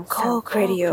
3ข้อครดิโอ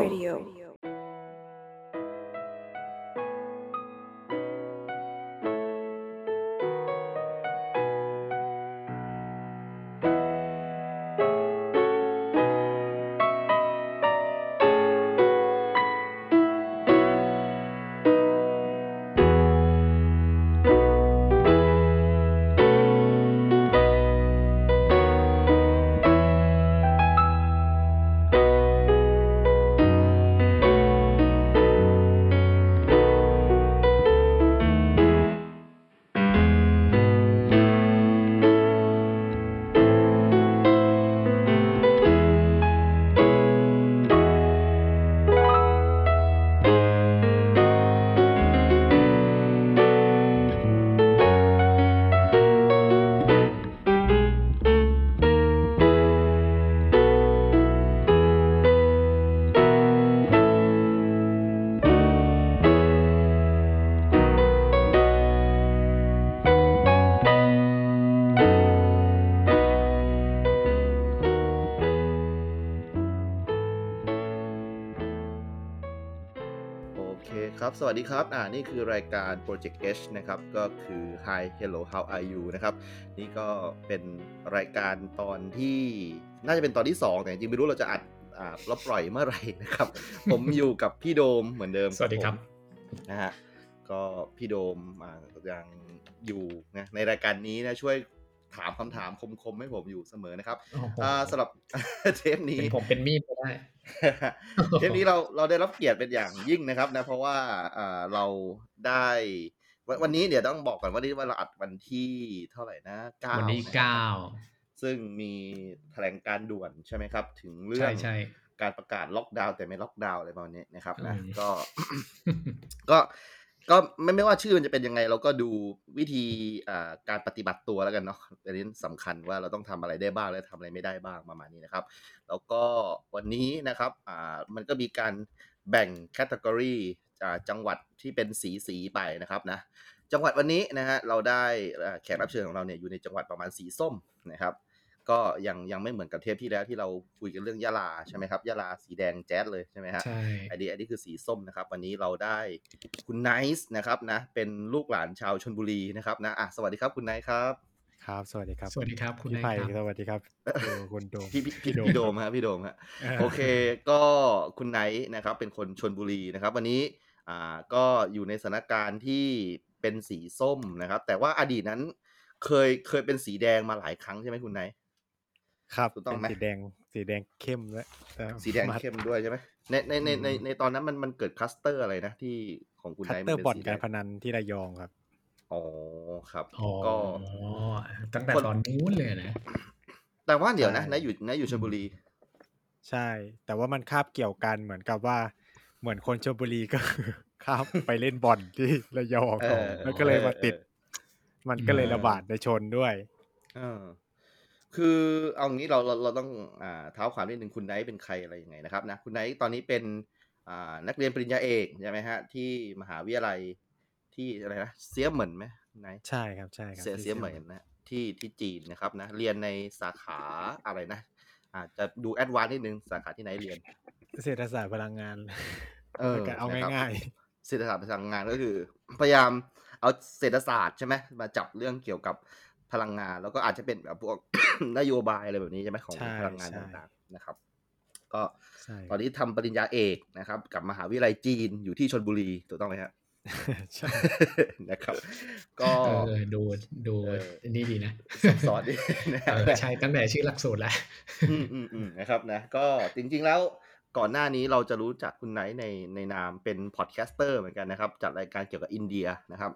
สวัสดีครับนี่คือรายการ Project H นะครับก็คือ Hi Hello How Are You นะครับนี่ก็เป็นรายการตอนที่น่าจะเป็นตอนที่2แต่จริงไม่รู้เราจะอัดแล้วปล่อยเมื่อไหร่นะครับ ผมอยู่กับพี่โดมเหมือนเดิมสวัสดีครับนะฮะก็พี่โดมยังอยู่นะในรายการนี้นะช่วยถามคำถามคมๆให้ผมอยู่เสมอนะครับสำหรับเทปนี้ผมเป็นมีดก็ได้เทปนี้เราได้รับเกียรติเป็นอย่างยิ่งนะครับนะเพราะว่าเราได้วันนี้เดี๋ยวต้องบอกก่อนว่านี่ว่าเราอัดวันที่เท่าไหร่นะ9วันที่9ซึ่งมีแถลงการด่วนใช่ไหมครับถึงเรื่องการประกาศล็อกดาวน์แต่ไม่ล็อกดาวน์อะไรประมาณนี้นะครับนะก็ไม่ว่าชื่อมันจะเป็นยังไงเราก็ดูวิธีการปฏิบัติตัวแล้วกันเนาะอันนี้สำคัญว่าเราต้องทำอะไรได้บ้างและทำอะไรไม่ได้บ้างประมาณนี้นะครับแล้วก็วันนี้นะครับมันก็มีการแบ่งแคตตากรีจังหวัดที่เป็นสีไปนะครับนะจังหวัดวันนี้นะฮะเราได้แขกรับเชิญของเราเนี่ยอยู่ในจังหวัดประมาณสีส้มนะครับก็ยังไม่เหมือนกับเทปที่แล้วที่เราคุยกันเรื่องยะลาใช่ไหมครับยะลาสีแดงแจ๊ดเลยใช่ไหมฮะอันนี้คือสีส้มนะครับวันนี้เราได้คุณไนซ์นะครับนะเป็นลูกหลานชาวชลบุรีนะครับนะสวัสดีครับคุณไนซ์ครับครับสวัสดีครับสวัสดีครับคุณไนซ์ครับสวัสดีครับคุณโดมพี่โดมฮะพี่โดมฮะโอเคก็คุณไนซ์นะครับเป็นคนชลบุรีนะครับวันนี้ก็อยู่ในสถานการณ์ที่เป็นสีส้มนะครับแต่ว่าอดีตนั้นเคยเป็นสีแดงมาหลายครั้งใช่ไหมคุณไนซ์ครับต้องเป็นสีแดงเข้มด้วยสีแดงเข้มด้วยใช่ไหมในตอนนั้นมันเกิดคลัสเตอร์อะไรนะที่ของคุณนายมันเป็นคลัสเตอร์บ่อนการพนันที่ระยองครับอ๋อครับก็ตั้งแต่ตอนนู้นเลยนะแต่ว่าเดี๋ยวนะอยู่ชลบุรีใช่แต่ว่ามันคาบเกี่ยวกันเหมือนกับว่าเหมือนคนชลบุรีก็คาบไปเล่นบ่อนที่ระยองแล้วก็เลยมาติดมันก็เลยระบาดในชนด้วยคือเอางี้เราต้องเท้าความนิดนึงคุณไนท์เป็นใครอะไรยังไงนะครับนะคุณไนท์ตอนนี้เป็นนักเรียนปริญญาเอกใช่ไหมฮะที่มหาวิทยาลัยที่อะไรนะเซียเหมินไหมไนท์ใช่ครับใช่ครับเซียเหมินนะที่จีนนะครับนะเรียนในสาขาอะไรนะจะดูแอดวานซ์นิดนึงสาขาที่ไนท์เรียนเศรษฐศาสตร์พลังงานเอาง่ายๆเศรษฐศาสตร์พลังงานก็คือพยายามเอาเศรษฐศาสตร์ใช่ไหมมาจับเรื่องเกี่ยวกับพลังงานแล้วก็อาจจะเป็นแบบพวก นโยบายอะไรแบบนี้ใช่ไหมของพลังงานต่างๆนะครับก็ตอนนี้ทำปริญญาเอกนะครับกับมหาวิทยาลัยจีนอยู่ที่ชลบุรีถูกต้องไหมครับใช่นะครับก็ดูนี่ดีนะซับซ้อนดีใช่ตั้งแต่ชื่อหลักสูตรแล้วนะครับนะก็จริงๆแล้วก่อนหน้านี้เราจะรู้จักคุณไนท์ในนามเป็นพอดแคสเตอร์เหมือนกันนะครับจัดรายการเกี่ยวกับอินเดียนะครับ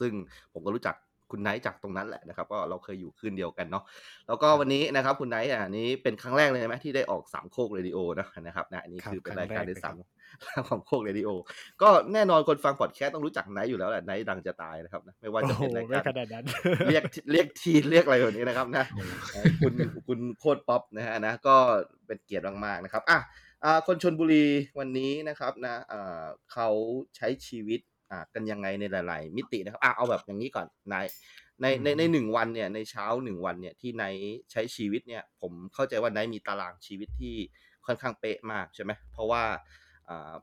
ซึ่งผมก็รู้จักคุณไนท์จากตรงนั้นแหละนะครับก็เราเคยอยู่คืนเดียวกันเนาะแล้วก็วันนี้นะครับคุณไนท์นี้เป็นครั้งแรกเลยไหมที่ได้ออกสามโคกเรดิโอนะครับนะอันนี้คือเป็นรายการใน3โคกเรดิโอก็แน่นอนคนฟังพอดแคสต์ต้องรู้จักไนท์อยู่แล้วแหละไนท์ดังจะตายนะครับนะไม่ว่าจะเป็นรายการเรียกอะไรแบบนี้นะครับนะคุณโคตรป๊อปนะฮะนะก็เป็นเกียรติมากๆนะครับคนชลบุรีวันนี้นะครับนะเขาใช้ชีวิตกันยังไงในหลายๆมิตินะครับเอาแบบอย่างนี้ก่อนใน1วันเนี่ยในเช้า1วันเนี่ยที่ไนท์ใช้ชีวิตเนี่ยผมเข้าใจว่าไนท์มีตารางชีวิตที่ ค่อนข้างเป๊ะมากใช่ไหมเพราะว่า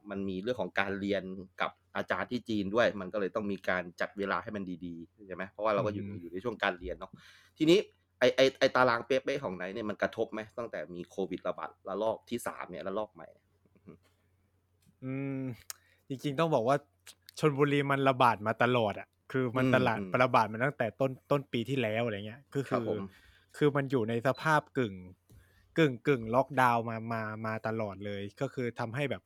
มันมีเรื่องของการเรียนกับอาจารย์ที่จีนด้วยมันก็เลยต้องมีการจัดเวลาให้มันดีๆใช่ไหมเพราะว่าเราก็อยู่ในช่วงการเรียนเนาะทีนี้ไอตารางเป๊ะๆของไหนเนี่ยมันกระทบไหมตั้งแต่มีโควิดระบาดระลอกที่3เนี่ยระลอกใหม่จริงๆต้องบอกว่าชลบุรีมันระบาดมาตลอดอ่ะคือมันตลาดระบาดมาตั้งแต่ต้นปีที่แล้วอะไรเงี้ยคือมันอยู่ในสภาพกึ่งล็อกดาวน์มาตลอดเลยก็คือทำให้แบบ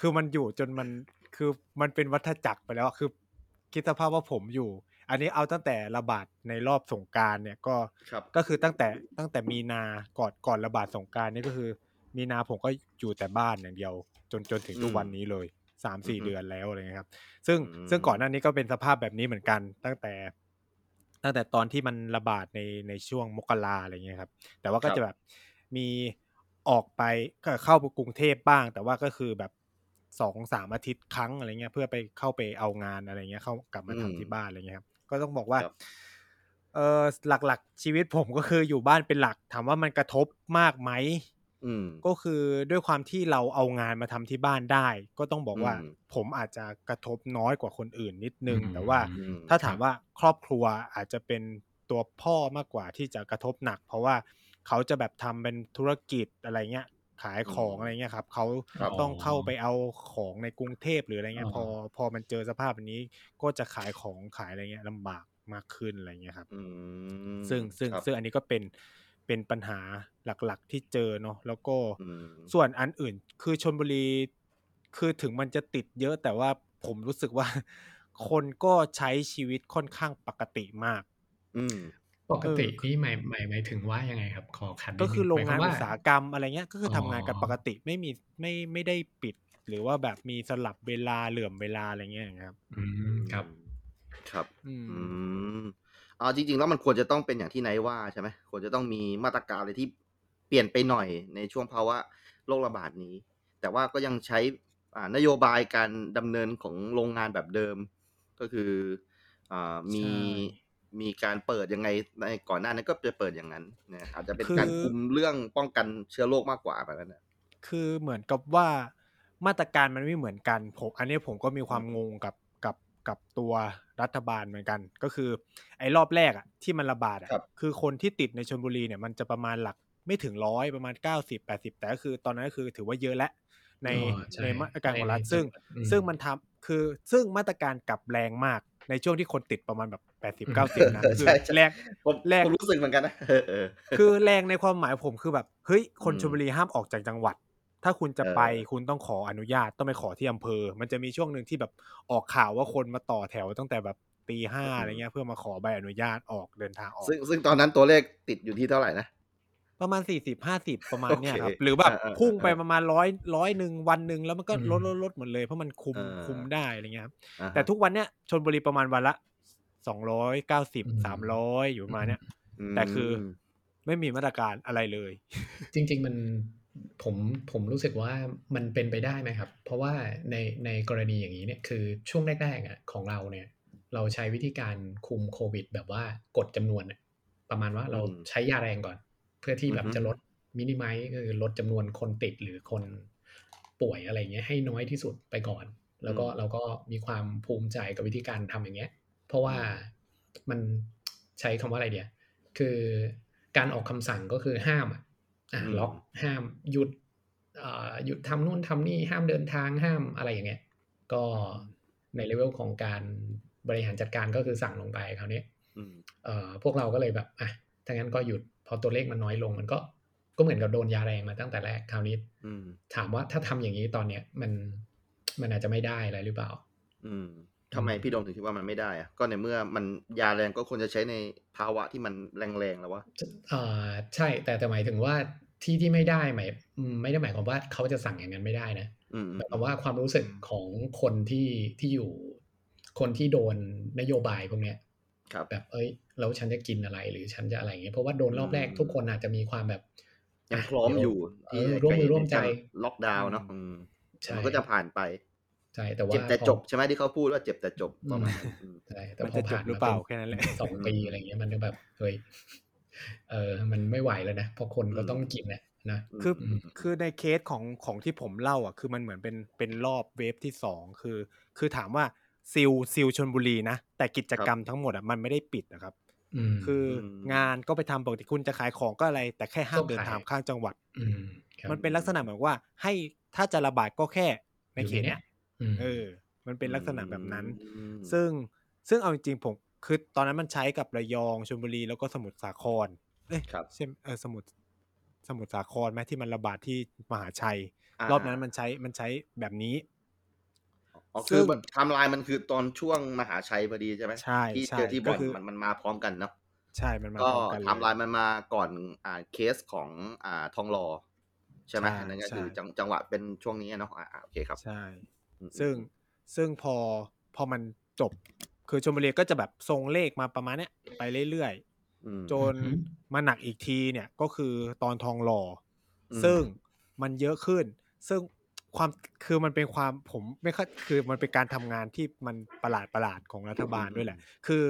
คือมันอยู่จนมันคือมันเป็นวัฏจักรไปแล้วคือคิดสภาพว่าผมอยู่อันนี้เอาตั้งแต่ระบาดในรอบสงกรานต์เนี่ยก็คือตั้งแต่มีนาก่อนระบาดสงกรานต์นี่ก็คือมีนาผมก็อยู่แต่บ้านอย่างเดียวจนถึงทุกวันนี้เลย 3-4 เดือนแล้วอะไรเงี้ยครับซึ่งก่อนหน้านี้ก็เป็นสภาพแบบนี้เหมือนกันตั้งแต่ตอนที่มันระบาดในช่วงมกราอะไรเงี้ยครับแต่ว่าก็จะแบบมีออกไปก็เข้ากรุงเทพบ้างแต่ว่าก็คือแบบ2-3 อาทิตย์ครั้งอะไรเงี้ยเพื่อไปเข้าไปเอางานอะไรเงี้ยเข้ากลับมาทำที่บ้านอะไรเงี้ยครับก็ต้องบอกว่าหลักๆชีวิตผมก็คืออยู่บ้านเป็นหลักถามว่ามันกระทบมากไหมก็คือด้วยความที่เราเอางานมาทำที่บ้านได้ก็ต้องบอกว่าผมอาจจะกระทบน้อยกว่าคนอื่นนิดนึงแต่ว่าถ้าถามว่าครอบครัวอาจจะเป็นตัวพ่อมากกว่าที่จะกระทบหนักเพราะว่าเขาจะแบบทำเป็นธุรกิจอะไรเงี้ยขายของอะไรเงี้ยครับเขาต้องเข้าไปเอาของในกรุงเทพหรืออะไรเงี้ยพอมันเจอสภาพแบบนี้ก็จะขายของขายอะไรเงี้ยลำบากมากขึ้นอะไรเงี้ยครับซึ่งอันนี้ก็เป็นปัญหาหลักๆที่เจอเนาะแล้วก็ส่วนอันอื่นคือชลบุรีคือถึงมันจะติดเยอะแต่ว่าผมรู้สึกว่าคนก็ใช้ชีวิตค่อนข้างปกติมากปกตินี่หมายถึงว่ายังไงครับขอคันก็คือโรงงานอุตสาหกรรมอะไรเงี้ยก็คือทำงานกันปกติไม่มีไม่ได้ปิดหรือว่าแบบมีสลับเวลาเหลื่อมเวลาอะไรเงี้ยครับครับจริงๆแล้วมันควรจะต้องเป็นอย่างที่นายว่าใช่ไหมควรจะต้องมีมาตรการอะไรที่เปลี่ยนไปหน่อยในช่วงภาวะโรคระบาดนี้แต่ว่าก็ยังใช้นโยบายการดำเนินของโรงงานแบบเดิมก็คือมีการเปิดยังไงในก่อนหน้านั้นก็จะเปิดอย่างนั้นนะอาจจะเป็นการคุมเรื่องป้องกันเชื้อโรคมากกว่าแบบนั้นนะคือเหมือนกับว่ามาตรการมันไม่เหมือนกันผมอันนี้ผมก็มีความงงกับตัวรัฐบาลเหมือนกันก็คือไอ้รอบแรกอ่ะที่มันระบาดอ่ะคือคนที่ติดในชลบุรีเนี่ยมันจะประมาณหลักไม่ถึง100ประมาณ90-80แต่ก็คือตอนนั้นก็คือถือว่าเยอะแล้วในมาตรการของรัฐซึ่งมันทำคือซึ่งมาตรการกลับแรงมากในช่วงที่คนติดประมาณแบบ80-90นะคือแรงผมรู้สึกเหมือนกันนะคือแรงในความหมายผมคือแบบเฮ้ยคนชลบุรีห้ามออกจากจังหวัดถ้าคุณจะไปคุณต้องขออนุญาตต้องไปขอที่อำเภอมันจะมีช่วงนึงที่แบบออกข่าวว่าคนมาต่อแถวตั้งแต่แบบตีห้าอะไรเงี้ยเพื่อมาขอใบอนุญาตออกเดินทางออกซึ่งตอนนั้นตัวเลขติดอยู่ที่เท่าไหร่นะประมาณ 40-50 ประมาณเนี้ยครับหรือแบบพุ่งไปประมาณ100 นึงวันนึงแล้วมันก็ลดหมดเลยเพราะมันคุมได้อะไรเงี้ยครับแต่ทุกวันเนี้ยชลบุรีประมาณวันละ290 300อยู่มาเนี้ยแต่คือไม่มีมาตรการอะไรเลยจริงๆมันผมรู้สึกว่ามันเป็นไปได้ไหมครับเพราะว่าในกรณีอย่างนี้เนี่ยคือช่วงแรกๆอ่ะของเราเนี่ยเราใช้วิธีการคุมโควิดแบบว่ากดจำนวนประมาณว่าเราใช้ยาแรงก่อนเพื่อที่แบบจะลดมินิมัยคือลดจำนวนคนติดหรือคนป่วยอะไรเงี้ยให้น้อยที่สุดไปก่อนแล้วก็เราก็มีความภูมิใจกับวิธีการทำอย่างเงี้ยเพราะว่ามันใช้คำว่าอะไรเดียคือการออกคำสั่งก็คือห้ามล็อกห้ามหยุดทำนู่นทำนี่ห้ามเดินทางห้ามอะไรอย่างเงี้ยก็ในเลเวลของการบริหารจัดการก็คือสั่งลงไปคราวนี้พวกเราก็เลยแบบอ่ะถ้างั้นก็หยุดพอตัวเลขมันน้อยลงมันก็เหมือนกับโดนยาแรงมาตั้งแต่แรกคราวนี้ถามว่าถ้าทำอย่างนี้ตอนเนี้ยมันอาจจะไม่ได้อะไรหรือเปล่าทำไมพี่โดมถึงคิดว่ามันไม่ได้อะก็ในเมื่อมันยาแรงก็ควรจะใช้ในภาวะที่มันแรงๆแล้ววะใช่แต่หมายถึงว่าที่ไม่ได้ไม่ได้หมายความว่าเขาจะสั่งอย่างนั้นไม่ได้นะหมายความว่าความรู้สึกของคนที่อยู่คนที่โดนนโยบายพวกเนี้ยแบบเอ้ยแล้วฉันจะกินอะไรหรือฉันจะอะไรอย่างเงี้ยเพราะว่าโดนรอบแรกทุกคนอาจจะมีความแบบยังพร้อมอยู่ร่วมมือร่วมใจล็อกดาวน์เนาะมันก็จะผ่านไปใช่แต่ว่าเจ็บแต่จบใช่ไหมที่เขาพูดว่าเจ็บแต่จบประมาณใช่แต่พอผ่านหรือเปล่าแค่นั้นแหละ2 ปีอะไรเงี้ยมันก็แบบเฮ้ยมันไม่ไหวแล้วนะเพราะคนก็ต้องกินนะ นะคือในเคสของที่ผมเล่าอ่ะคือมันเหมือนเป็นรอบเวฟที่2คือถามว่าซิลชลบุรีนะแต่กิจกรรมทั้งหมดอ่ะมันไม่ได้ปิดนะครับคืองานก็ไปทำปกติคุณจะขายของก็อะไรแต่แค่ห้ามเดินทางข้ามจังหวัดมันเป็นลักษณะเหมือนว่าให้ถ้าจะระบาดก็แค่ในเขตเนี้ยมันเป็นลักษณะแบบนั้นซึ่งเอาจริงๆผมคือตอนนั้นมันใช้กับระยองชลบุรีแล้วก็สมุทรสาครใช่สมุทรสาครไหมที่มันระบาดที่มหาชัยรอบนั้นมันใช้แบบนี้คือไทม์ไลน์มันคือตอนช่วงมหาชัยพอดีใช่ไหมที่เจอที่บ่อนมันมาพร้อมกันเนาะใช่มันมาพร้อมกันไทม์ไลน์มันมาก่อนเคสของทองหล่อใช่ไหมนั่นก็คือจังหวะเป็นช่วงนี้เนาะโอเคครับใช่ซึ่งพอมันจบคือชลบุรีก็จะแบบทรงเลขมาประมาณเนี้ยไปเรื่อยๆจนมาหนักอีกทีเนี่ยก็คือตอนทองหล่อซึ่งมันเยอะขึ้นซึ่งความคือมันเป็นความผมไม่ค่อยคือมันเป็นการทำงานที่มันประหลาดของรัฐบาลด้วยแหละคือ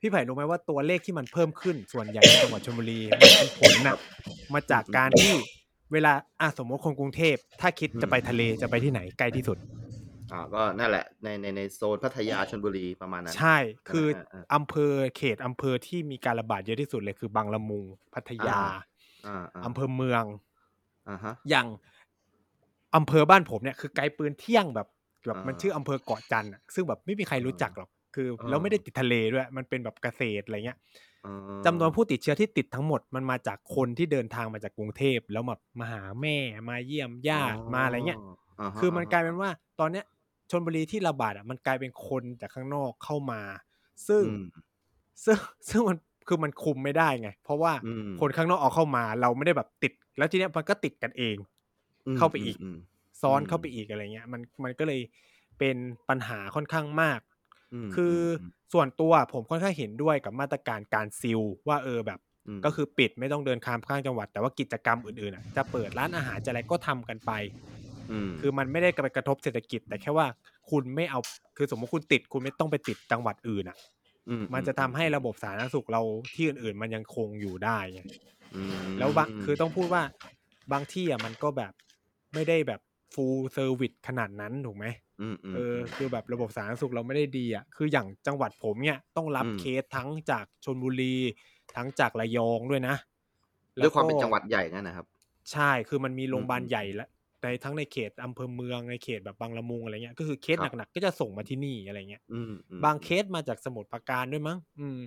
พี่ไผ่รู้ไหมว่าตัวเลขที่มันเพิ่มขึ้นส่วนใหญ่ในจังหวัดชลบุรีมันเป็นผลนะมาจากการที่เวลาสมมติคนกรุงเทพถ้าคิดจะไปทะเลจะไปที่ไหนใกล้ที่สุดก็นั่นแหละในโซนพัทยาชลบุรีประมาณนั้นใช่คืออำเภอเขตอำเภอที่มีการระบาดเยอะที่สุดเลยคือบางละมุงพัทยาอำเภอเมืองอย่างอำเภอบ้านผมเนี่ยคือไกลปืนเที่ยงแบบมันชื่ออำเภอเกาะจันทร์ซึ่งแบบไม่มีใครรู้จักหรอกคือแล้วไม่ได้ติดทะเลด้วยมันเป็นแบบเกษตรอะไรเงี้ยจำนวนผู้ติดเชื้อที่ติดทั้งหมดมันมาจากคนที่เดินทางมาจากกรุงเทพแล้วมาหาแม่มาเยี่ยมญาติมาอะไรเงี้ยคือมันกลายเป็นว่าตอนเนี้ยชลบุรีที่ระบาดอ่ะมันกลายเป็นคนจากข้างนอกเข้ามาซึ่งมันคือมันคุมไม่ได้ไงเพราะว่าคนข้างนอกเอาเข้ามาเราไม่ได้แบบติดแล้วทีเนี้ยมันก็ติดกันเองเข้าไปอีกซ้อนเข้าไปอีกอะไรเงี้ยมันก็เลยเป็นปัญหาค่อนข้างมากคือส่วนตัวผมค่อนข้างเห็นด้วยกับมาตรการการซีลว่าแบบก็คือปิดไม่ต้องเดินข้ามจังหวัดแต่ว่ากิจกรรมอื่นๆอ่ะจะเปิดร้านอาหารจะอะไรก็ทำกันไปคือมันไม่ได้ไปกระทบเศรษฐกิจแต่แค่ว่าคุณไม่เอาคือสมมติคุณติดคุณไม่ต้องไปติดจังหวัดอื่นอ่ะมันจะทำให้ระบบสาธารณสุขเราที่อื่นๆมันยังคงอยู่ได้แล้วคือต้องพูดว่าบางที่อ่ะมันก็แบบไม่ได้แบบ full service ขนาดนั้นถูกไหมคือแบบระบบสาธารณสุขเราไม่ได้ดีอ่ะคืออย่างจังหวัดผมเนี่ยต้องรับเคสทั้งจากชลบุรีทั้งจากระยองด้วยนะด้วยความเป็นจังหวัดใหญ่นั่นนะครับใช่คือมันมีโรงพยาบาลใหญ่ละในทั้งในเขตอำเภอเมืองในเขตแบบบางละมุงอะไรเงี้ยก็คือเคสหนักๆก็จะส่งมาที่นี่อะไรเงี้ยบางเคสมาจากสมุทรปราการด้วยมั้ง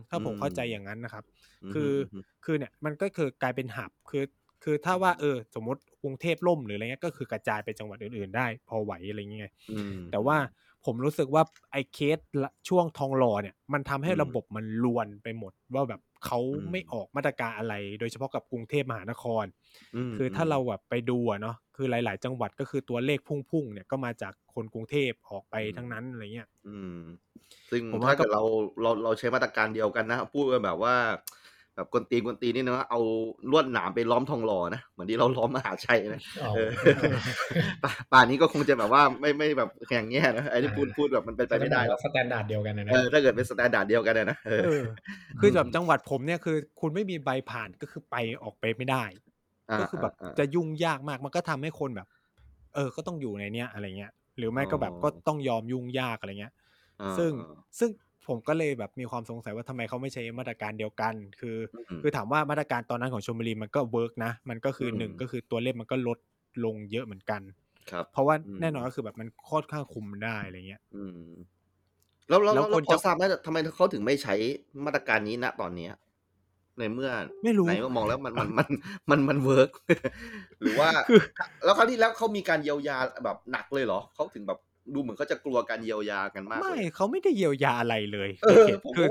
ถ้าผมเข้าใจอย่างนั้นนะครับคือเนี่ยมันก็คือกลายเป็นหับคือถ้าว่าสมมติกรุงเทพล่มหรืออะไรเงี้ยก็คือกระจายไปจังหวัดอื่นๆได้พอไหวอะไรเงี้ยแต่ว่าผมรู้สึกว่าไอ้เคสช่วงทองหล่อเนี่ยมันทำให้ระบบมันลวนไปหมดว่าแบบเขาไม่ออกมาตรการอะไรโดยเฉพาะกับกรุงเทพมหานครคือถ้าเราแบบไปดูเนาะคือหลายๆจังหวัดก็คือตัวเลขพุ่งๆเนี่ยก็มาจากคนกรุงเทพออกไปทั้งนั้นอะไรเงี้ยซึ่งถ้าเกิดเราใช้มาตรการเดียวกันนะพูดแบบว่าแบบกวนตีนนี่นะเอาลวดหนามไปล้อมทองหล่อนะเหมือนที่เราล้อมมหาชัยนะป่านนี้ก็คงจะแบบว่าไม่แบบอย่างเงี้ยนะไอ้ที่พูดแบบมันเป็นไปไม่ได้แล้วสแตนดาร์ดเดียวกันนะถ้าเกิดเป็นสแตนดาร์ดเดียวกันนะคือแบบจังหวัดผมเนี่ยคือคุณไม่มีใบผ่านก็คือไปออกไปไม่ได้ก็คือแบบจะยุ่งยากมากมันก็ทำให้คนแบบก็ต้องอยู่ในเนี้ยอะไรเงี้ยหรือไม่ก็แบบก็ต้องยอมยุ่งยากอะไรเงี้ยซึ่งผมก็เลยแบบมีความสงสัยว่าทำไมเขาไม่ใช้มาตรการเดียวกันคือถามว่ามาตรการตอนนั้นของชลบุรีมันก็เวิร์กนะมันก็คือ1ก็คือตัวเลขมันก็ลดลงเยอะเหมือนกันครับเพราะว่าแน่นอนก็คือแบบมันค่อนข้างคุมได้อะไรเงี้ยแล้วคนจะทราบได้ทำไมเขาถึงไม่ใช้มาตรการนี้ณตอนนี้ในเมื่อไม่รู้ไหนมองแล้วมันเวิร์กหรือว่าแล้วคราวที่แล้วเขามีการเยียวยาแบบหนักเลยเหรอเขาถึงแบบดูเหมือนเขาจะกลัวการเยียวยากันมากไม่เขาไม่ได้เยียวยาอะไรเลย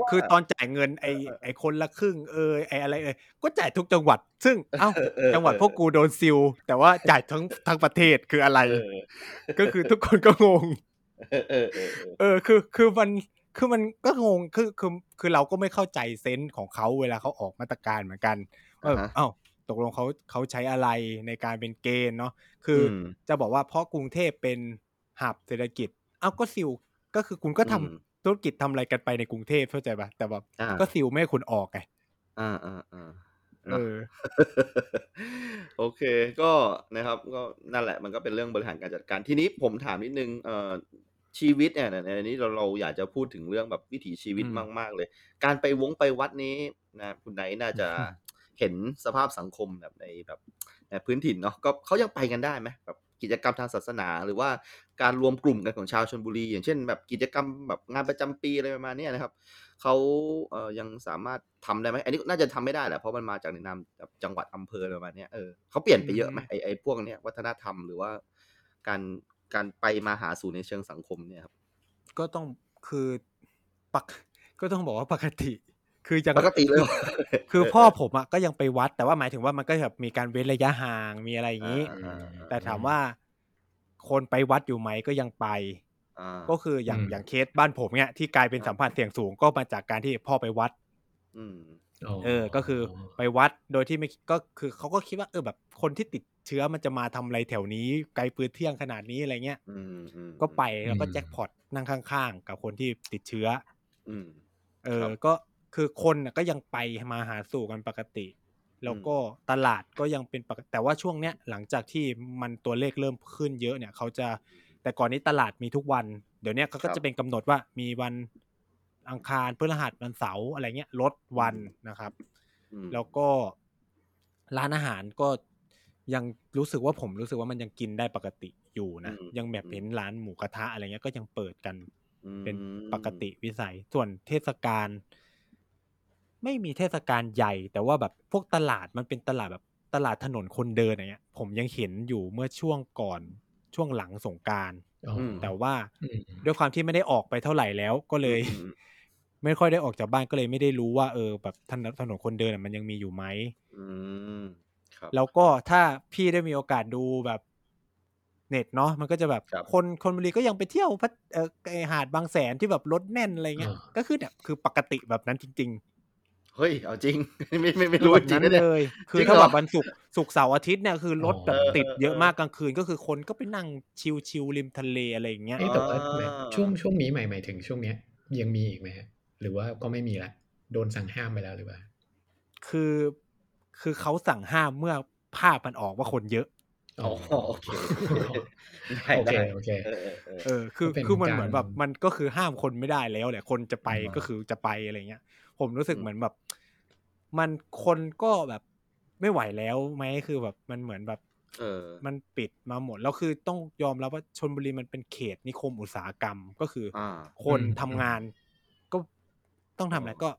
คือตอนจ่ายเงินไอ้คนละครึ่งไอ้อะไรก็จ่ายทุกจังหวัดซึ่งจังหวัดพวกกูโดนซิลแต่ว่าจ่ายทั้งประเทศคืออะไรก็คือทุกคนก็งงคือมันก็งงคือเราก็ไม่เข้าใจเซนส์ของเขาเวลาเขาออกมาตรการเหมือนกันอ้าวตกลงเขาใช้อะไรในการเป็นเกณฑ์เนาะคือจะบอกว่าเพราะกรุงเทพเป็นหับเศรษฐกิจเอ้าก็ซิลก็คือคุณก็ทำธุรกิจทำอะไรกันไปในกรุงเทพเข้าใจป่ะแต่แบบก็ซิลไม่ให้คุณออกไงโอเค เคก็นะครับก็นั่นแหละมันก็เป็นเรื่องบริหารการจัดการทีนี้ผมถามนิดนึงชีวิตเนี่ยในนี้เราอยากจะพูดถึงเรื่องแบบวิถีชีวิตอืม มาก ๆ เลย การไปวัดนี้นะคุณไหนน่าจะเห็นสภาพสังคมแบบในแบบในพื้นถิ่นเนาะก็เขายังไปกันได้ไหมแบบกิจกรรมทางศาสนา หรือว่าการรวมกลุ่มกันของชาวชลบุรี อย่างเช่น แบบกิจกรรมแบบงานประจำปีอะไรประมาณเนี้ยนะครับเขายังสามารถทำได้ไหมอันนี้น่าจะทำไม่ได้แหละเพราะมันมาจากในนามแบบจังหวัดอำเภออะไรประมาณเนี้ยเขาเปลี่ยนอืไปเยอะไหมม ไอ้พวกเนี้ยวัฒนธรรมหรือว่า การการไปมาหาสู่ในเชิงสังคมเนี่ยครับก็ต้องคือปักก็ต้องบอกว่าปกติ คือยังปกติเลคืย อ คือเออพ่เอออผมอะก็ยังไปวัด แต่ว่าหมายถึงว่ามันก็แบบมีการเว้นระยะห่างมีอะไรอย่างอ่านี้ อ่าแต่ถามว่าคนไปวัดอยู่ไหมก็ยังไป อ่าก็คือออืย่างมอย่างเคสบ้านผมเนี่ยที่กลายเป็นครัสับมผัสเสี่ยงสูงก็มาจากการที่พ่อไปวัด อืมอ๋อก็คือไปวัดโดยที่ไม่ก็คือเขาก็คิดว่าแบบคนที่ติดเชื้อมันจะมาทำอะไรแถวนี้ไกลปืนเที่ยงขนาดนี้อะไรเงี้ยอืมอืมก็อืมไปอืแล้วก็มแจ็คพอตนั่งข้างๆ กับคนที่ติดเชื้อ อืมครับ ก็คือคนน่ะก็ยังไปมาหาสู่กันปกติ แล้อืวมก็ตลาดก็ยังเป็นปกติแต่ว่าช่วงเนี้ยหลังจากที่มันตัวเลขเริ่มขึ้นเยอะเนี่ยเขาจะแต่ก่อนนี้ตลาดมีทุกวัน เดี๋ยวเนี้ยเขาคก็รับ จะเป็นกำหนดว่ามีวันอังคารพฤหัสวันเสาร์อะไรเงี้ยลดอืวันมนะครับ อืมแล้วก็ร้านอาหารก็ยังรู้สึกว่าผมรู้สึกว่ามันยังกินได้ปกติอยู่อืนะมยังแบบอืมเห็นร้านหมูกระทะอะไรเงี้ยก็ยังเปิดกันอืเป็นปกมติวิสัย ส่วนเทศกาลไม่มีเทศกาลใหญ่ แต่ว่าแบบพวกตลาดมันเป็นตลาดแบบตลาดถนนคนเดินอะไรเงี้ย ผมยังเห็นอยู่เมื่อช่วงก่อนช่วงหลังสงกรานต์อ๋อแต่ว่าอืมด้วยความที่ไม่ได้ออกไปเท่าไหร่แล้วก็เลอืมย อืม ไม่ค่อยได้ออกจากบ้านก็เลยไม่ได้รู้ว่าแบบถนนคนเดินมันยังมีอยู่ไหม อืมครับ แล้วก็ถ้าพี่ได้มีโอกาสดูแบบเน็ตเนาะมันก็จะแบบครับคนบุรีก็ยังไปเที่ยวพัทไอ้หาดบางแสนที่แบบรถแน่นอะไรเงี้ย อ่าก็คือเนี่ยคือปกติแบบนั้นจริง ๆ เฮ้ยเอาจริง ไม่คือรู้แบบจริงนั้นนะเนี่เลย ย จคือริงถ้าเหรแบอบวันศุกร์เสาร์อาทิตย์เนี่ยคือรอ๋อถแบเอบอเอติดอเยเออะอมากกลางคืน ก็คือคนก็ไปนั่งชิลๆริมทะเลอะไรอย่างเงี้ย เอ๊ะอ่แต่ว่าหมายาช่วงนี้หมายถึงช่วงเนี้ย ยังมีอีกไหมฮะ หรือว่าก็ไม่มีละ โดนสั่งห้ามไปแล้วหรือเปล่าคือคือเขาสั่งห้ามเมื่อภาพมันออกว่าคนเยอะ อ๋อ๋อ อโอเค ได้โอเคได้โอเค เออเออเออคืก็อเป็นคือมันกาเหมือรนแบบมันก็คือห้ามคนไม่ได้แล้วแหละคนจะไปอ่าก็คือจะไปอะไรเงี้ย ผมรู้สึกอืเหมมือนแบบ มันคนก็แบบไม่ไหวแล้วไหมคือแบบมันเหมือนแบบ เออ มันปิดมาหมดแล้วคือต้องยอมรับว่าชนบุรีมันเป็นเขตนิคมอุตสาหกรรมก็คือ อ่าคอืนมทำงานก็ต้องทำอ๋ออะไรก็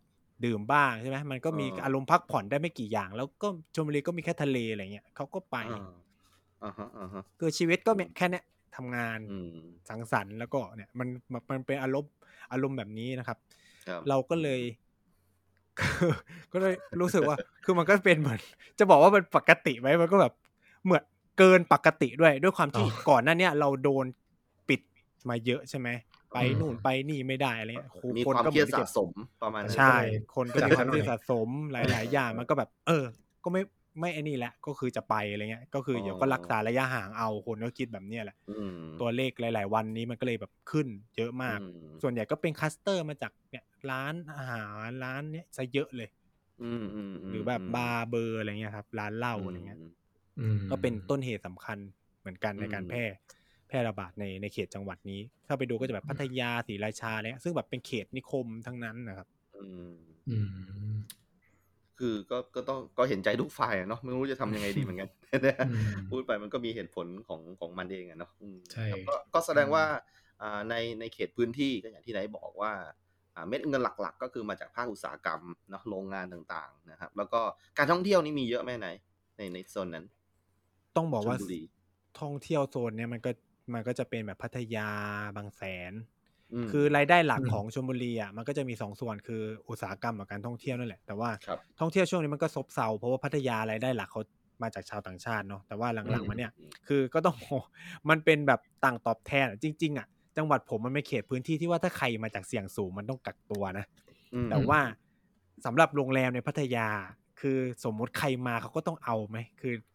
ดื่มบ้างใช่ไหมมันก็เอมีออารมณ์พักผ่อนได้ไม่กี่อย่าง แล้วก็ชลบุรีก็มีแค่ทะเลอะไรเงี้ยเขาก็ไป อ่าอ่าฮะคือชีวิตก็อืเนี่ยมแค่เนี้ยทำงานอืมสังสรรค์แล้วก็เนี่ยมันเป็นอารมณ์แบบนี้นะครับ ครับเราก็อืเลม ย ก็เลยรู้สึกว่า คือมันก็เป็นเหมือน จะบอกว่ามันปกติไหมมันก็แบบเหมือนเกินปกติด้วยความอ๋อที่ก่อนหน้าเนี้ยเราโดนปิดมาเยอะใช่ไหมไปอืมนู่นไปนี่ไม่ได้อะไรเงี้ยโหมีคคนวามก็เคเหรีมือยนดจะสะเก็บ สมประมาณนั้นใช่ ก็เลยคนก็จัดมีควาซะมหเคน่รีอยยดสะสมหเออลาย ๆ อย่างเอมันอก็แบบ ก็ไม่ไอ้นี่แหละก็คือจะไปอะไรเงี้ย ก็คืออ๋อเดี๋ยวก็รักษาระยะห่างเอาคนก็คิดแบบเนี้ยแหละ อืม ตัวเลขหลาย ๆ วันนี้มันก็เลยแบบขึ้น เยอะอืมาก ม ส่วนใหญ่ก็เป็นคลัสเตอร์มาจากเนี่ยร้านอาหารร้านเนี้ยซะเยอะเลย อืมอืมอืหรืมอแบอืบมบาร์เบอร์อะไรเงี้ยครับ ร้านเหล้าอือะไรเงี้ย มอืก็เป็นมต้นเหตุสำคัญเหมือนกันในอืการมแพร่ระบาดในเขตจังหวัดนี้ ถ้าไปดูก็จะแบบพัทยาศรีราชาเนี่ยซึ่งแบบเป็นเขตนิคมทั้งนั้นนะครับ อืม อืม คือก็ต้องก็เห็นใจทุกฝ่ายอะเนาะไม่รู้จะทำยังไงดีเหมือนกัน นะอืม พูดไปมันก็มีเหตุผลของมันเองอะเนาะใช่ ครับก็แสดอืงม ว่าในเขตพื้นที่ก็อย่างที่ไหนบอกว่าเม็ดเงินหลัก ๆ ก็คือมาจากภาคอุตสาหกรรมเนาะโรงงานต่างๆนะครับ แล้วก็การท่องเที่ยวนี่มีเยอะไหมไหน ในโซนนั้นต้องบอกชลว่าบุรี ท่องเที่ยวโซนเนี่ยมันก็จะเป็นแบบพัทยาบางแสน อืมคือรายได้หลักอืม ของชลบุรีอ่ะมันก็จะมี2 ส่วนคืออุตสาหกรรมกับการท่องเที่ยวนั่นแหละแต่ว่าครับ ท่องเที่ยวช่วงนี้มันก็ซบเซาเพราะว่าพัทยารายได้หลักเขามาจากชาวต่างชาติเนาะแต่ว่าอืหลังมๆมาเนี่ย คือก็ต้อง มันเป็นแบบต่างตอบแทนอะจริง ๆ อ่ะ จังหวัดผมมันไม่เขตพื้นที่ที่ว่าถ้าใครมาจากเสี่ยงสูงมันต้องกักตัวนะ อืมแต่อืมว่าอืมสำหรับโรงแรมในพัทยา คือสมมติใครมาเขาก็ต้องเอาไหม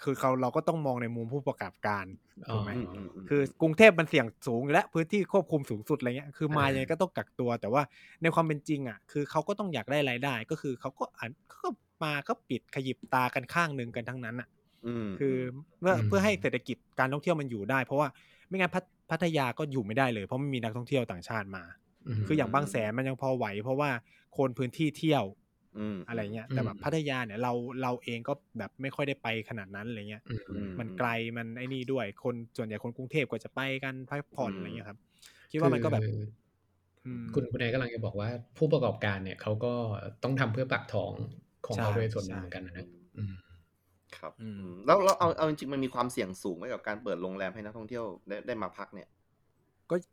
คือเราก็ต้องมองในมุมผู้ประกอบการอ๋ถูอกไหมอืมอืมอืมคือือมกรุงเทพมันเสี่ยงสูงอยู่และพื้นที่ควบคุมสูงสุดอะไรเงี้ยคืออ่ามายังไงก็ต้องกักตัว แต่ว่าในความเป็นจริงอ่ะ คือเขาก็ต้องอยากได้รายได้ ก็คือเขาก็มาก็ปิดขยิบตากันข้างหนึ่งกันทั้งนั้นอ่ะ คือเพื่อให้เศรษฐกิจการท่องเที่ยวมันอยู่ได้เพราะว่าไม่งั้นพัทยาก็อยู่ไม่ได้เลยเพราะไม่มีนักท่องเที่ยวต่างชาติมาคืออย่างบางแสนมันยังพอไหวเพราะว่าคนพื้นที่เที่ยวอะไรเงี้ยแต่แบบพัทยาเนี่ยเราเองก็แบบไม่ค่อยได้ไปขนาดนั้นอะไรเงี้ยมันไกลมันไอ้นี่ด้วยคนส่วนใหญ่คนกรุงเทพก็จะไปกันพักผ่อนอะไรเงี้ยครับคิดว่ามันก็แบบคุณนายกำลังจะบอกว่าผู้ประกอบการเนี่ยเขาก็ต้องทำเพื่อปากท้องของเราด้วยส่วนหนึ่งเหมือนกันนะครับแล้วเอาจริงๆมันมีความเสี่ยงสูงไหมกับการเปิดโรงแรมให้นักท่องเที่ยวได้มาพักเนี่ย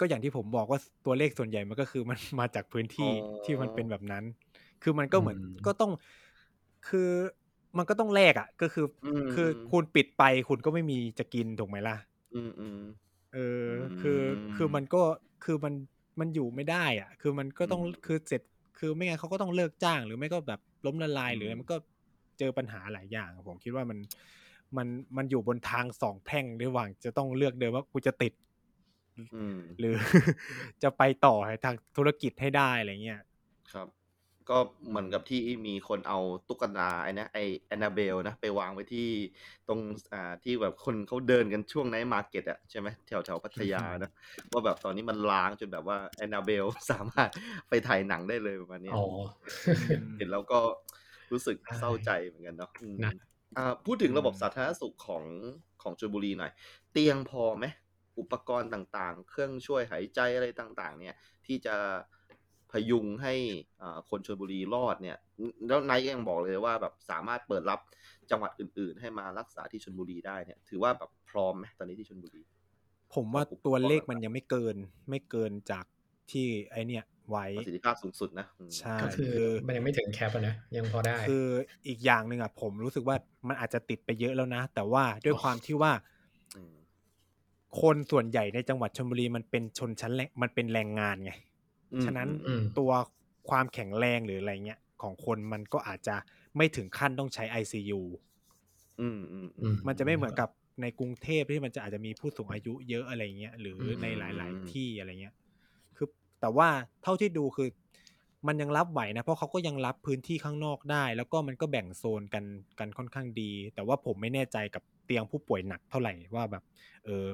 ก็อย่างที่ผมบอกว่าตัวเลขส่วนใหญ่มันก็คือมันมาจากพื้นที่ที่มันเป็นแบบนั้นคือมันก็เหมือนก็ต้องคือมันก็ต้องแลกอ่ะก็คือคุณปิดไปคุณก็ไม่มีจะกินถูกไหมล่ะคือมันก็คือมันอยู่ไม่ได้อ่ะคือมันก็ต้องคือเสร็จคือไม่งั้นเขาก็ต้องเลิกจ้างหรือไม่ก็แบบล้มละลายหรือมันก็เจอปัญหาหลายอย่างผมคิดว่ามันอยู่บนทางสองแพร่งระหว่างจะต้องเลือกเดิมว่ากูจะติดหรือจะไปต่อทางธุรกิจให้ได้อะไรเงี้ยครับก็เหมือนกับที่มีคนเอาตุ๊กตาไอ้นะไอแอนนาเบลนะไปวางไว้ที่ตรงที่แบบคนเขาเดินกันช่วงไนท์มาร์เก็ตอ่ะใช่ไหมแถวพัทยานะว่าแบบตอนนี้มันล้างจนแบบว่าแอนนาเบลสามารถไปถ่ายหนังได้เลยประมาณนี้เห็นแล้วก็รู้สึกเศร้าใจเหมือนกันเนาะพูดถึงระบบสาธารณสุขของชลบุรีหน่อยเตียงพอไหมอุปกรณ์ต่างๆเครื่องช่วยหายใจอะไรต่างๆเนี่ยที่จะพยุงให้คนชลบุรีรอดเนี่ยแล้วนายก็ยังบอกเลยว่าแบบสามารถเปิดรับจังหวัดอื่นๆให้มารักษาที่ชลบุรีได้เนี่ยถือว่าแบบพร้อมไหมตอนนี้ที่ชลบุรีผมว่าตัวเลขมันยังไม่เกินจากที่ไอเนี่ยไว้ประสิทธิภาพสูงสุดนะใช่ก็คือมันยังไม่ถึงแคปนะยังพอได้คืออีกอย่างนึงอ่ะผมรู้สึกว่ามันอาจจะติดไปเยอะแล้วนะแต่ว่าด้วยความที่ว่าคนส่วนใหญ่ในจังหวัดชลบุรีมันเป็นชนชั้นแรงมันเป็นแรงงานไงฉะนั้นตัวความแข็งแรงหรืออะไรเงี้ยของคนมันก็อาจจะไม่ถึงขั้นต้องใช้ ICU มันจะไม่เหมือนกับในกรุงเทพที่มันจะอาจจะมีผู้สูงอายุเยอะอะไรเงี้ยหรือในหลายๆที่อะไรเงี้ยคือแต่ว่าเท่าที่ดูคือมันยังรับไหวนะเพราะเขาก็ยังรับพื้นที่ข้างนอกได้แล้วก็มันก็แบ่งโซนกันค่อนข้างดีแต่ว่าผมไม่แน่ใจกับเตียงผู้ป่วยหนักเท่าไหร่ว่าแบบ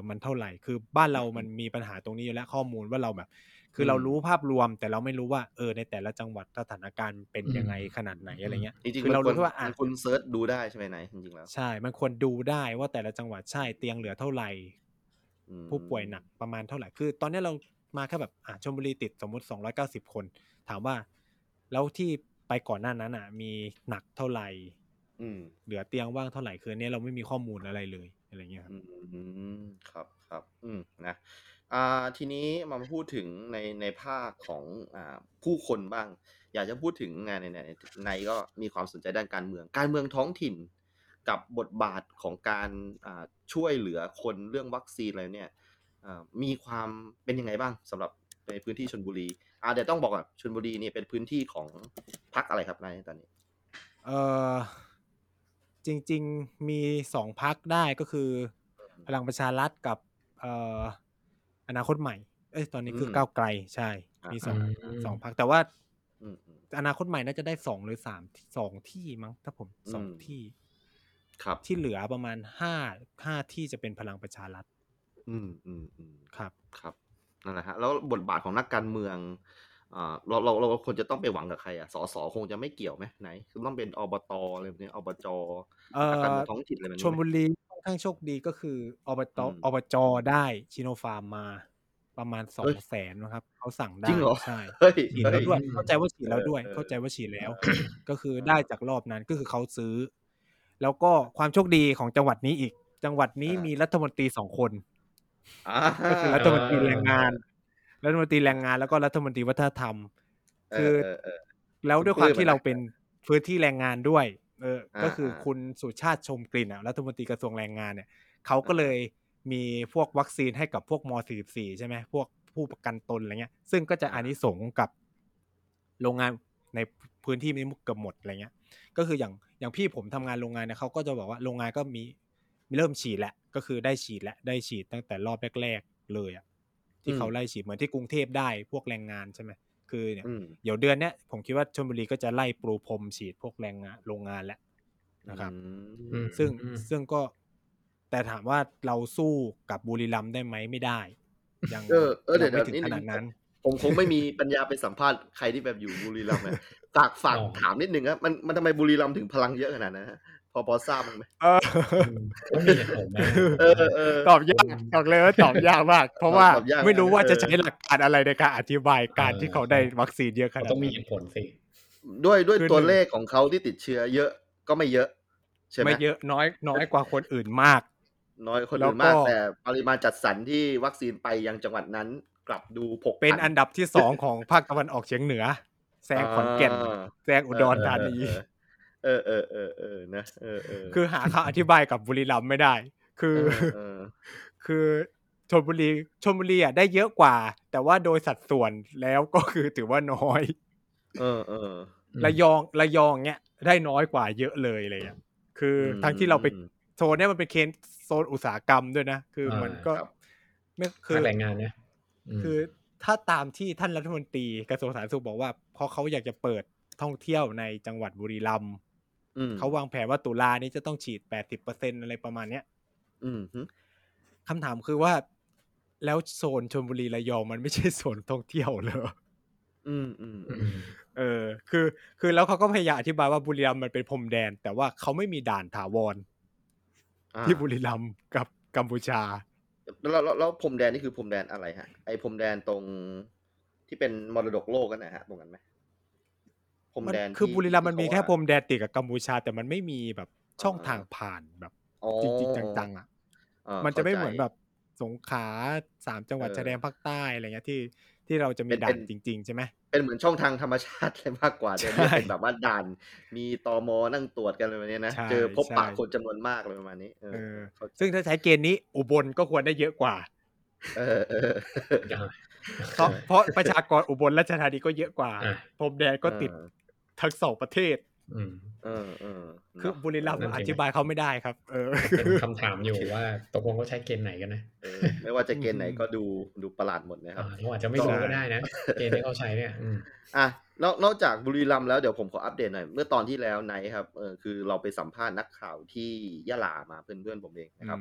มันเท่าไหร่คือบ้านเรามันมีปัญหาตรงนี้อยู่แล้วข้อมูลว่าเราแบบคือเรารู้ภาพรวมแต่เราไม่รู้ว่าในแต่ละจังหวัดสถานการณ์เป็นยังไงขนาดไหนอะไรเงี้ยคือเรารู้ว่าคุณเซิร์ชดูได้ใช่ไหมไหนจริงๆแล้วใช่มันควรดูได้ว่าแต่ละจังหวัดใช่เตียงเหลือเท่าไหร่ผู้ป่วยหนักประมาณเท่าไหร่คือตอนนี้เรามาแค่แบบชลบุรีติดสมมติ290คนถามว่าแล้วที่ไปก่อนหน้านั้นอ่ะมีหนักเท่าไหร่เหลือเตียงว่างเท่าไหร่คือเนี้ยเราไม่มีข้อมูลอะไรเลยอะไรเงี้ยครับครับนะทีนี้มาพูดถึงในภาคของผู้คนบ้างอยากจะพูดถึงงานในก็มีความสนใจด้านการเมืองท้องถิ่นกับบทบาทของการช่วยเหลือคนเรื่องวัคซีนอะไรเนี่ยมีความเป็นยังไงบ้างสำหรับในพื้นที่ชลบุรีเดี๋ยวต้องบอกก่อนชลบุรีเนี่ยเป็นพื้นที่ของพรรคอะไรครับในตอนนี้จริงๆมี2พรรคได้ก็คือพลังประชารัฐกับอนาคตใหม่ตอนนี้คือก้าวไกลใช่มี2พรรคแต่ว่าอนาคตใหม่น่าจะได้2หรือ3 2ที่มั้งถ้าผม2ที่ครับที่เหลือประมาณ5ที่จะเป็นพลังประชารัฐครับนั่นแหละฮะแล้วบทบาทของนักการเมืองเราควรจะต้องไปหวังกับใครอ่ะสสคงจะไม่เกี่ยวไหมไหนคือต้องเป็นอบตอะไรแบบนี้อบจการเมืองท้องถิ่นอะไรแบบนี้ชลบุรีค่อนข้างโชคดีก็คืออบจได้ชิโนฟาร์มมาประมาณ 200,000 นะครับเขาสั่งได้ใช่ฉีดแล้วด้วยเข้าใจว่าฉีดแล้วก็คือได้จากรอบนั้นก็คือเขาซื้อแล้วก็ความโชคดีของจังหวัดนี้อีกจังหวัดนี้มีรัฐมนตรี2คนก็คือรัฐมนตรีแรงงานแล้วก็รัฐมนตรีวัฒนธรรมคือแล้วด้วยความที่เราเป็นพื้นที่แรงงานด้วยก็คือคุณสุชาติชมกลิ่นรัฐมนตรีกระทรวงแรงงานเนี่ยเขาก็เลยมีพวกวัคซีนให้กับพวกม.44 ใช่ไหมพวกผู้ประกันตนอะไรเงี้ยซึ่งก็จะอานิสงส์กับโรงงานในพื้นที่นี้เกือบหมดอะไรเงี้ยก็คืออย่างพี่ผมทำงานโรงงานเนี่ยเขาก็จะบอกว่าโรงงานก็มีเริ่มฉีดแล้วก็คือได้ฉีดตั้งแต่รอบแรกๆเลยอ่ะที่เขาไล่ฉีดเหมือนที่กรุงเทพได้พวกแรงงานใช่ไหมคือเนี่ยเดี๋ยวเดือนเนี้ยผมคิดว่าชลบุรีก็จะไล่ปลูพรมฉีดพวกแรงงานโรงงานและ นะครับซึ่งก็แต่ถามว่าเราสู้กับบุรีรัมย์ได้ไหมไม่ได้ยังไม่ถึงขนาดนั้นผมคงไม่มีปัญญาไปสัมภาษณ์ใครที่แบบอยู่บุรีรัมย์นะฝากถามนิดนึงครับมันทำไมบุรีรัมย์ถึงพลังเยอะขนาดนั้นพอทราบมั้ยไหมตอบยากบอกเลยว่าตอบยากมากเพราะว่าไม่รู้ว่าจะใช้หลักการอะไรในการอธิบายการที่เขาได้วัคซีนเยอะขนาดนั้นต้องมีเหตุผลสิด้วยตัวเลขของเขาที่ติดเชื้อเยอะก็ไม่เยอะใช่ไหมไม่เยอะน้อยกว่าคนอื่นมากน้อยคนอื่นมากแต่ปริมาณจัดสรรที่วัคซีนไปยังจังหวัดนั้นกลับดูผกผันเป็นอันดับที่2ของภาคตะวันออกเฉียงเหนือแซงขอนแก่นแซงอุดรธานีนะคือหาคำอธิบายกับบุรีรัมย์ไม่ได้คือชลบุรีอ่ะได้เยอะกว่าแต่ว่าโดยสัดส่วนแล้วก็คือถือว่าน้อยระยองเนี้ยได้น้อยกว่าเยอะเลยอะไรอย่างคือทั้งที่เราไปโซนเนี้ยมันเป็นเขตโซนอุตสาหกรรมด้วยนะคือมันก็ไม่คือแรงงานเนี่ยคือถ้าตามที่ท่านรัฐมนตรีกระทรวงสาธารณสุขบอกว่าเพราะเขาอยากจะเปิดท่องเที่ยวในจังหวัดบุรีรัมย์เขาวางแผนว่าตุลานี้จะต้องฉีด 80% อะไรประมาณเนี้ยคำถามคือว่าแล้วโซนชลบุรีระยองมันไม่ใช่โซนท่องเที่ยวเหรอคือแล้วเขาก็พยายามอธิบายว่าบุรีรัมย์มันเป็นพรมแดนแต่ว่าเขาไม่มีด่านถาวรที่บุรีรัมย์กับกัมพูชาแล้วพรมแดนนี่คือพรมแดนอะไรฮะไอ้พรมแดนตรงที่เป็นมรดกโลกกันนะฮะตรงนั้นไหมพรมแดนคือบุรีรัมย์มันมีแค่พรมแดนติดกับกัมพูชาแต่มันไม่มีแบบช่องทางผ่านแบบจริงๆจังๆอ่ะมันจะไม่เหมือนแบบสงขลา3จังหวัดชายแดนภาคใต้อะไรเงี้ยที่เราจะมีด่านจริงๆใช่ไหมเป็นเหมือนช่องทางธรรมชาติเลยมากกว่าจะเป็นแบบว่าด่านมีตม.นั่งตรวจกันอะไรแบบนี้นะเจอพบปะคนจำนวนมากเลยประมาณนี้ซึ่งถ้าใช้เกณฑ์นี้อุบลก็ควรได้เยอะกว่าเพราะประชากรอุบลราชธานีก็เยอะกว่าพรมแดนก็ติดทั้งสองประเทศคือบุรีรัมย์อธิบายเขาไม่ได้ครับเป็นคำถามอยู่ว่าตกลงเขาใช้เกณฑ์ไหนกันนะไม่ว่าจะเกณฑ์ไหนก็ดูประหลาดหมดนะครับเขาอาจจะไม่รู้ก็ได้นะเกณฑ์ที่เขาใช้เนี่ยนอกจากบุรีรัมย์แล้วเดี๋ยวผมขออัปเดตหน่อยเมื่อตอนที่แล้วไหนครับคือเราไปสัมภาษณ์นักข่าวที่ยะลามาเพื่อนๆผมเองนะครับ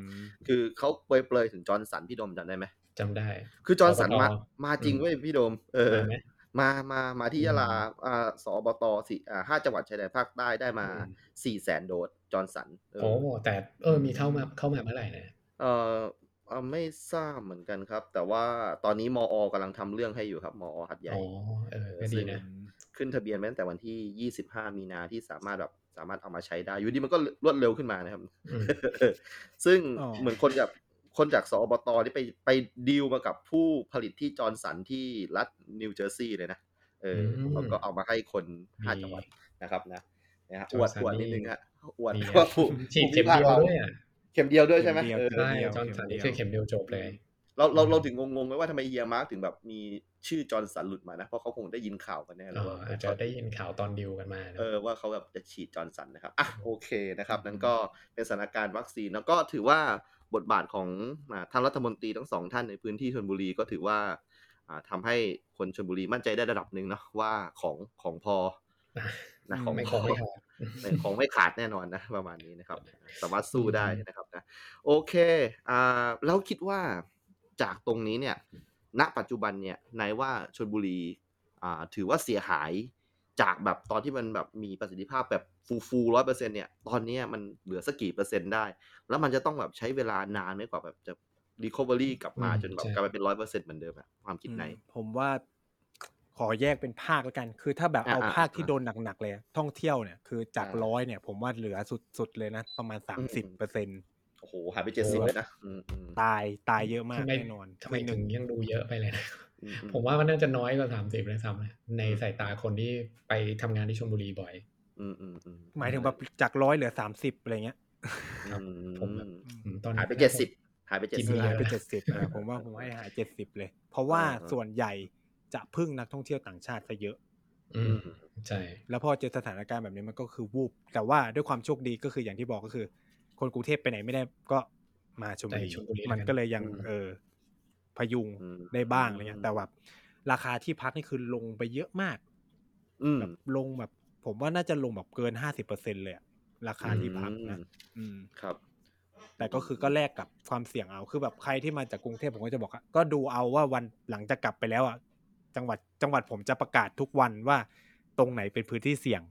คือเขาเปรยถึงจอห์นสันพี่โดมจำได้ไหมจำได้คือจอห์นสันมาจริงเว้ยพี่โดมมาที่ยะลาสบต5จังหวัดชายแดนภาคใต้ได้มา 400,000 โดสจอห์นสันโอ้แต่มีเข้ามาเมื่อไหร่นะไม่ทราบเหมือนกันครับแต่ว่าตอนนี้มอ.กำลังทำเรื่องให้อยู่ครับมอ.หัดใหญ่ดีนะขึ้นทะเบียนมาตั้งแต่วันที่25มีนาที่สามารถเอามาใช้ได้อยู่ดีมันก็รวดเร็วขึ้นมานะครับ ซึ่งเหมือนคนจากสอบตนี่ไปดีลมากับผู้ผลิตที่จอห์นสันที่รัฐนิวเจอร์ซีย์เลยนะแล้วก็เอามาให้คน5จังหวัดนะครับนะอวดนิดนึงฮะอวดว่าฉีดเข็มเดียวด้วยเข็มเดียวด้วยใช่มั้ยจอห์นสันนี่คือเข็มเดียวจบเลยเราถึงงงๆว่าทำไมเฮียมาร์คถึงแบบมีชื่อจอห์นสันหลุดมานะเพราะเขาคงได้ยินข่าวกันแน่แล้วอาจจะได้ยินข่าวตอนดีลกันมาว่าเขาแบบจะฉีดจอห์นสันนะครับอ่ะโอเคนะครับนั่นก็เป็นสถานการณ์วัคซีนแล้วก็ถือว่าบทบาทของท่านรัฐมนตรีทั้งสองท่านในพื้นที่ชลบุรีก็ถือว่าทำให้คนชลบุรีมั่นใจได้ระดับหนึ่งเนาะว่าของพอนะของไม่ขาดแน่นอนนะประมาณนี้นะครับสามารถสู้ได้นะครับนะโอเคแล้วคิดว่าจากตรงนี้เนี่ยณปัจจุบันเนี่ยนายว่าชลบุรีถือว่าเสียหายจากแบบตอนที่มันแบบมีประสิทธิภาพแบบฟูๆ 100% เนี่ยตอนนี้มันเหลือสักกี่เปอร์เซ็นต์ได้แล้วมันจะต้องแบบใช้เวลานานไหมกว่าแบบจะ recovery กลับมาจนแบบกลับไปเป็น 100% เหมือนเดิมอะความคิดไหนผมว่าขอแยกเป็นภาคละกันคือถ้าแบบเอาภาคที่โดนหนักๆเลยท่องเที่ยวเนี่ยคือจาก100เนี่ยผมว่าเหลือสุดๆเลยนะประมาณ 30% โอ้โหหายไป70เลยนะตายเยอะมากแน่นอนทำไมถึงยังดูเยอะไปเลยนะผมว่ามันน่าจะน้อยกว่า30เลยซ้ำนะในสายตาคนที่ไปทำงานที่ชลบุรีบ่อยหมายถึงแบบจาก100เหลือ30อะไรเงี้ยผมตอนหายไป70หายไป70ผมว่าหาย70เลยเพราะว่าส่วนใหญ่จะพึ่งนักท่องเที่ยวต่างชาติซะเยอะใช่แล้วพอเจอสถานการณ์แบบนี้มันก็คือวูบแต่ว่าด้วยความโชคดีก็คืออย่างที่บอกก็คือคนกรุงเทพไปไหนไม่ได้ก็มาชลบุรีมันก็เลยยังพยุงได้บ้างอะไรเงี้ยแต่ว่าราคาที่พักนี่คือลงไปเยอะมากแบบลงแบบผมว่าน่าจะลงแบบเกิน 50% เลยอ่ะ ราคาที่พักนะครับแต่ก็คือก็แลกกับความเสี่ยงเอาคือแบบใครที่มาจากกรุงเทพผมก็จะบอกก็ดูเอาว่าวันหลังจะกลับไปแล้วอ่ะจังหวัดผมจะประกาศทุกวันว่าตรงไหนเป็นพื้นที่เสี่ยง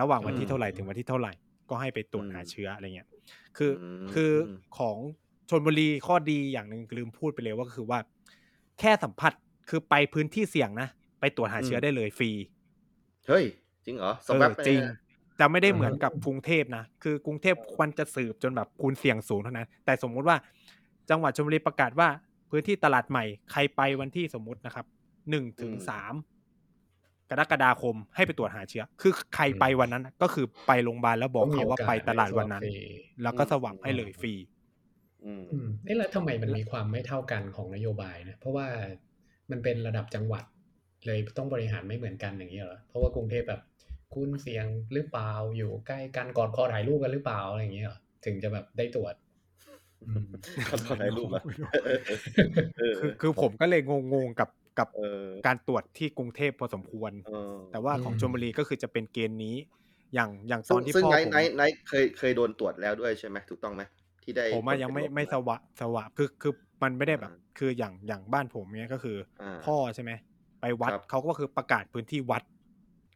ระหว่างวันที่เท่าไหร่ถึงวันที่เท่าไหร่ก็ให้ไปตรวจหาเชื้ออะไรเงี้ยคือของชลบุรีข้อดีอย่างนึงลืมพูดไปเลยว่าคือว่าแค่สัมผัสคือไปพื้นที่เสี่ยงนะไปตรวจหาเชื้อได้เลยฟรีเฮ้ยจริงเหรอสำหรับจริงจะไม่ได้เหมือนกับกรุงเทพนะคือกรุงเทพควรจะสืบจนแบบคูณเสี่ยงสูงเท่านั้นแต่สมมติว่าจังหวัดชลบุรีประกาศว่าพื้นที่ตลาดใหม่ใครไปวันที่สมมตินะครับ1ถึง3กรกฎาคมให้ไปตรวจหาเชื้อคือใครไปวันนั้นก็คือไปโรงพยาบาลแล้วบอกเขาว่าไปตลาดวันนั้นแล้วก็สวอปให้เลยฟรีเอ๊ะแล้วทำไมมันมีความไม่เท่ากันของนโยบายนะเพราะว่ามันเป็นระดับจังหวัดเลยต้องบริหารไม่เหมือนกันอย่างนี้เหรอเพราะว่ากรุงเทพแบบคุณเสี่ยงหรือเปล่าอยู่ใกล้กันกอดคอถ่ายรูปกันหรือเปล่าอะไรอย่างเงี้ยถึงจะแบบได้ตรวจกอดคอถ่ายรูปอ่ะคือผมก็เลยงงกับการตรวจที่กรุงเทพพอสมควรแต่ว่าของชลบุรีก็คือจะเป็นเกณฑ์นี้อย่างตอนที่พ่อผมเคยโดนตรวจแล้วด้วยใช่ไหมถูกต้องไหมที่ได้ผมยังไม่สวะคือมันไม่ได้แบบคืออย่างบ้านผมเนี้ยก็คือพ่อใช่ไหมไปวัดเขาก็คือประกาศพื้นที่วัด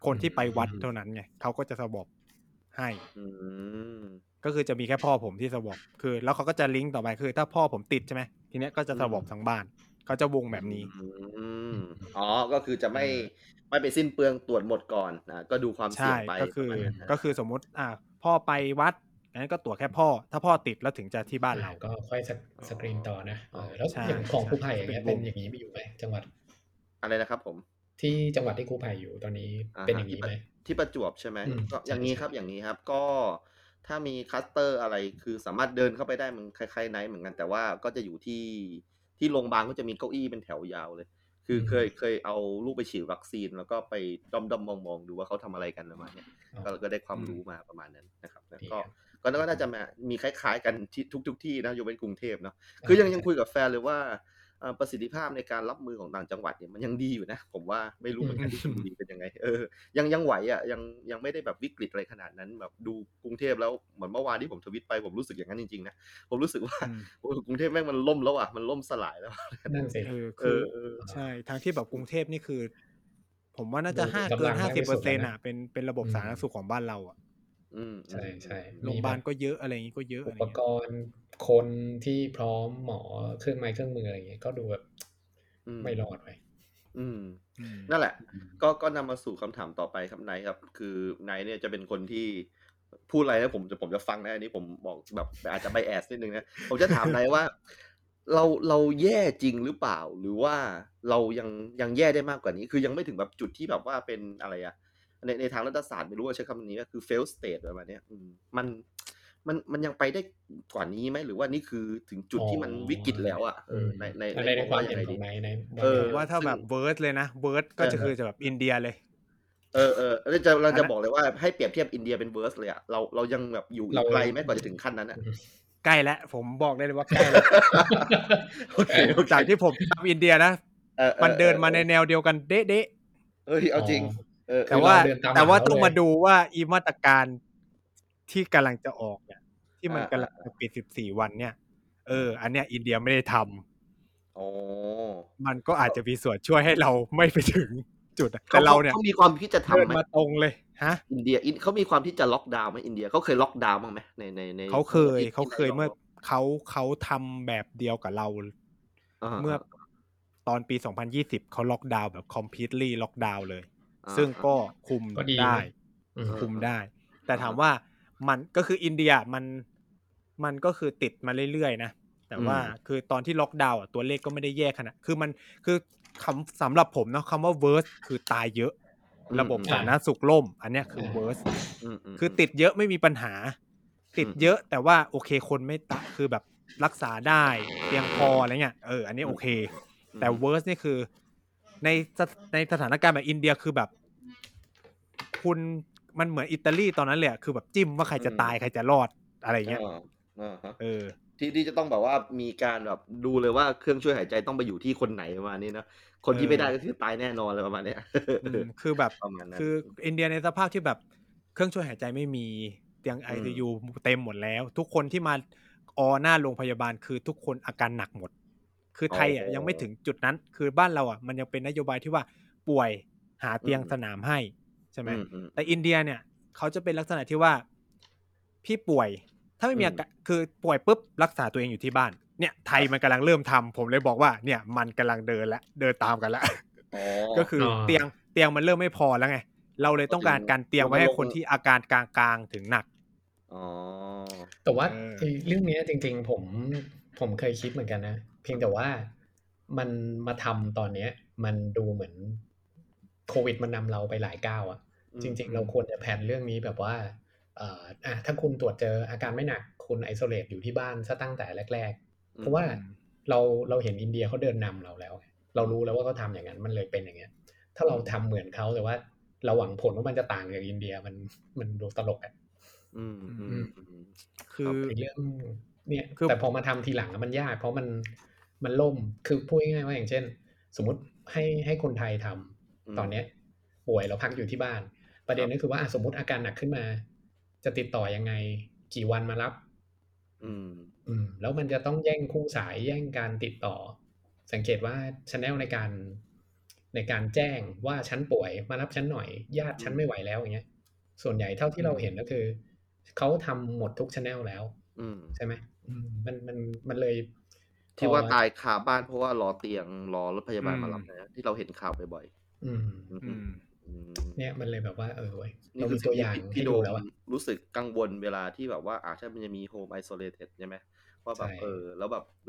คนที่ไปวัดเท่านั้นไงเขาก็จะสวอปให้ก็คือจะมีแค่พ่อผมที่สวอปคือแล้วเขาก็จะลิงก์ต่อไปคือถ้าพ่อผมติดใช่ไหมทีเนี้ยก็จะสวอปทั้งบ้านเขาจะวงแบบนี้อ๋อก็คือจะไม่ไปสิ้นเปลืองตรวจหมดก่อนนะก็ดูความเสี่ยงไปก็คือสมมติพ่อไปวัดงั้นก็ตรวจแค่พ่อถ้าพ่อติดแล้วถึงจะที่บ้านเราก็ค่อยสกรีนต่อนะแล้วอย่างของกู้ภัยอย่างเงี้ยเป็นอย่างนี้ไม่อยู่ไหมจังหวัดอะไรนะครับผมที่จังหวัดที่กู้ภัยอยู่ตอนนี้เป็นอย่างนี้ไหมที่ประจวบใช่ไหมก็อย่างนี้ครับอย่างนี้ครับก็ถ้ามีคลัสเตอร์อะไรคือสามารถเดินเข้าไปได้มันคล้ายๆไนท์เหมือนกันแต่ว่าก็จะอยู่ที่โรงพยาบาลก็จะมีเก้าอี้เป็นแถวยาวเลยคือเคยเอาลูกไปฉีดวัคซีนแล้วก็ไปด้อมๆมองๆดูว่าเขาทำอะไรกันประมาณนี้ก็ได้ความรู้มาประมาณนั้นนะครับแล้วก็น่าจะมีคล้ายๆกันทุกที่นะยกเว้นกรุงเทพเนาะคือยังคุยกับแฟนเลยว่าประสิทธิภาพในการรับมือของต่างจังหวัดเนี่ยมันยังดีอยู่นะผมว่าไม่รู้เหมือนกันที่ชลบุรีเป็นยังไงยังไหวอ่ะยังไม่ได้แบบวิกฤตอะไรขนาดนั้นแบบดูกรุงเทพแล้วเหมือนเมื่อวานที่ผมทวิตไปผมรู้สึกอย่างนั้นจริงๆนะผมรู้สึกว่ากรุงเทพแม่งมันล่มแล้วอ่ะมันล่มสลายแล้วนั่นสิใช่ทางที่แบบกรุงเทพนี่คือผมว่าน่าจะเกิน 50% น่ะเป็นระบบสาธารณสุขของบ้านเราอ่ะใช่ใช่โรงพยาบาลก็เยอะอะไรอย่างนี้ก็เยอะอุปกรณ์คนที่พร้อมหมอเครื่องไม้เครื่องมืออะไรอย่างนี้ก็ดูแบบไม่รอดไปนั่นแหละก็นำมาสู่คำถามต่อไปครับนายครับคือนายเนี่ยจะเป็นคนที่พูดอะไรนะผมจะฟังนะอันนี้ผมบอกแบบอาจจะไบแอสนิดนึงนะผมจะถามนายว่าเราแย่จริงหรือเปล่าหรือว่าเรายังแย่ได้มากกว่านี้คือยังไม่ถึงแบบจุดที่แบบว่าเป็นอะไรอะในทางรัฐศาสตร์ไม่รู้ว่าใช้คำนี้ก็คือ fail state ประมาณนี้มันยังไปได้กว่านี้ไหมหรือว่านี่คือถึงจุดที่มันวิกฤตแล้วอ่ะในความเห็นของนายว่าถ้าแบบเวิร์สเลยนะเวิร์สก็จะคือจะแบบอินเดียเลยเราจะบอกเลยว่าให้เปรียบเทียบอินเดียเป็นเวิร์สเลยอ่ะเรายังแบบอยู่ไกลไหมกว่าจะถึงขั้นนั้นอ่ะใกล้แล้วผมบอกได้เลยว่าใกล้แล้วจากที่ผมทำอินเดียนะมันเดินมาในแนวเดียวกันเด๊ะๆเอาจริงแต่ว่าต้องมาดูว่าอีมาตรการที่กำลังจะออกเนี่ยที่มันกำลังจะปิด14วันเนี่ยอันเนี้ยอินเดียไม่ได้ทำมันก็อาจจะมีส่วนช่วยให้เราไม่ไปถึงจุดแต่เราเนี่ยเขามีความคิดจะทำไหมมาตรงเลยฮะอินเดียเขามีความที่จะล็อกดาวน์ไหมอินเดียเขาเคยล็อกดาวน์บ้างไหมในเขาเคยเมื่อเขาทำแบบเดียวกับเราเมื่อตอนปี2020เขาล็อกดาวน์แบบ completely ล็อกดาวน์เลยซึ่งก็คุมได้แต่ถามว่ามันก็คืออินเดียมันก็คือติดมาเรื่อยๆนะแต่ว่าคือตอนที่ล็อกดาวน์อ่ะตัวเลขก็ไม่ได้แย่ขนาดคือคำสำหรับผมเนาะคำว่าเวิร์สคือตายเยอะระบบสาธารณสุขล่มอันเนี้ยคือเวิร์สคือติดเยอะไม่มีปัญหาติดเยอะแต่ว่าโอเคคนไม่ตายคือแบบรักษาได้เพียงพออะไรเงี้ยอันนี้โอเคแต่เวิร์สนี่คือในสถานการณ์แบบอินเดียคือแบบคุณมันเหมือนอิตาลีตอนนั้นเลยคือแบบจิ้มว่าใครจะตายใครจะรอดอะไรเงี้ยที่จะต้องแบบว่ามีการแบบดูเลยว่าเครื่องช่วยหายใจต้องไปอยู่ที่คนไหนประมาณนี้นะคนที่ไม่ได้ก็คือตายแน่นอนอะไรประมาณเนี้ยคือแบบคืออินเดียในสภาพที่แบบเครื่องช่วยหายใจไม่มี ยัง ICU เต็มหมดแล้วทุกคนที่มาออหน้าโรงพยาบาลคือทุกคนอาการหนักหมดคือไทยอ่ะยังไม่ถึงจุดนั้นคือบ้านเราอ่ะมันยังเป็นนโยบายที่ว่าป่วยหาเตียงสนามให้ใช่ไหมแต่อินเดียเนี่ยเขาจะเป็นลักษณะที่ว่าพี่ป่วยถ้าไม่มีอาการคือป่วยปุ๊บรักษาตัวเองอยู่ที่บ้านเนี่ยไทยมันกำลังเริ่มทำผมเลยบอกว่าเนี่ยมันกำลังเดินและเดินตามกันแล้วก็คือเตียงมันเริ่มไม่พอแล้วไงเราเลยต้องการการเตียงไว้ให้คนที่อาการกลางๆถึงหนักแต่ว่าเรื่องนี้จริงๆผมเคยคิดเหมือนกันนะเพียงแต่ว่ามันมาทำตอนนี้มันดูเหมือนโควิดมันนำเราไปหลายก้าวอะจริงๆเราควรจะแผนเรื่องนี้แบบว่าถ้าคุณตรวจเจออาการไม่หนักคุณไอโซเลตอยู่ที่บ้านซะตั้งแต่แรกๆเพราะว่าเราเห็นอินเดียเขาเดินนำเราแล้วเรารู้แล้วว่าเขาทำอย่างนั้นมันเลยเป็นอย่างเงี้ยถ้าเราทำเหมือนเขาแต่ว่าเราหวังผลว่ามันจะต่างจากอินเดียมันดูตลกอะคือเรื่องเนี่ยแต่พอมาทำทีหลังมันยากเพราะมันล่มคือพูดง่ายๆว่าอย่างเช่นสมมติให้คนไทยทำตอนนี้ป่วยเราพักอยู่ที่บ้านประเด็นก็คือว่าสมมติอาการหนักขึ้นมาจะติดต่อยังไงกี่วันมารับแล้วมันจะต้องแย่งคู่สายแย่งการติดต่อสังเกตว่า channel ในการแจ้งว่าฉันป่วยมารับฉันหน่อยญาติฉันไม่ไหวแล้วอย่างเงี้ยส่วนใหญ่เท่าที่เราเห็นก็คือเขาทำหมดทุก channel แล้วใช่ไหมมันเลยที่ว่าตายคาบ้านเพราะว่ารอเตียงรอรถพยาบาลมารับนะที่เราเห็นข่าวบ่อยๆเนี่ยมันเลยแบบว่าเว้ยเรามีตัวอย่างที่ดูแล้วรู้สึกกังวลเวลาที่แบบว่าใช่มันจะมีโฮมไอโซเลเต็ดใช่ไหมว่าแบบแ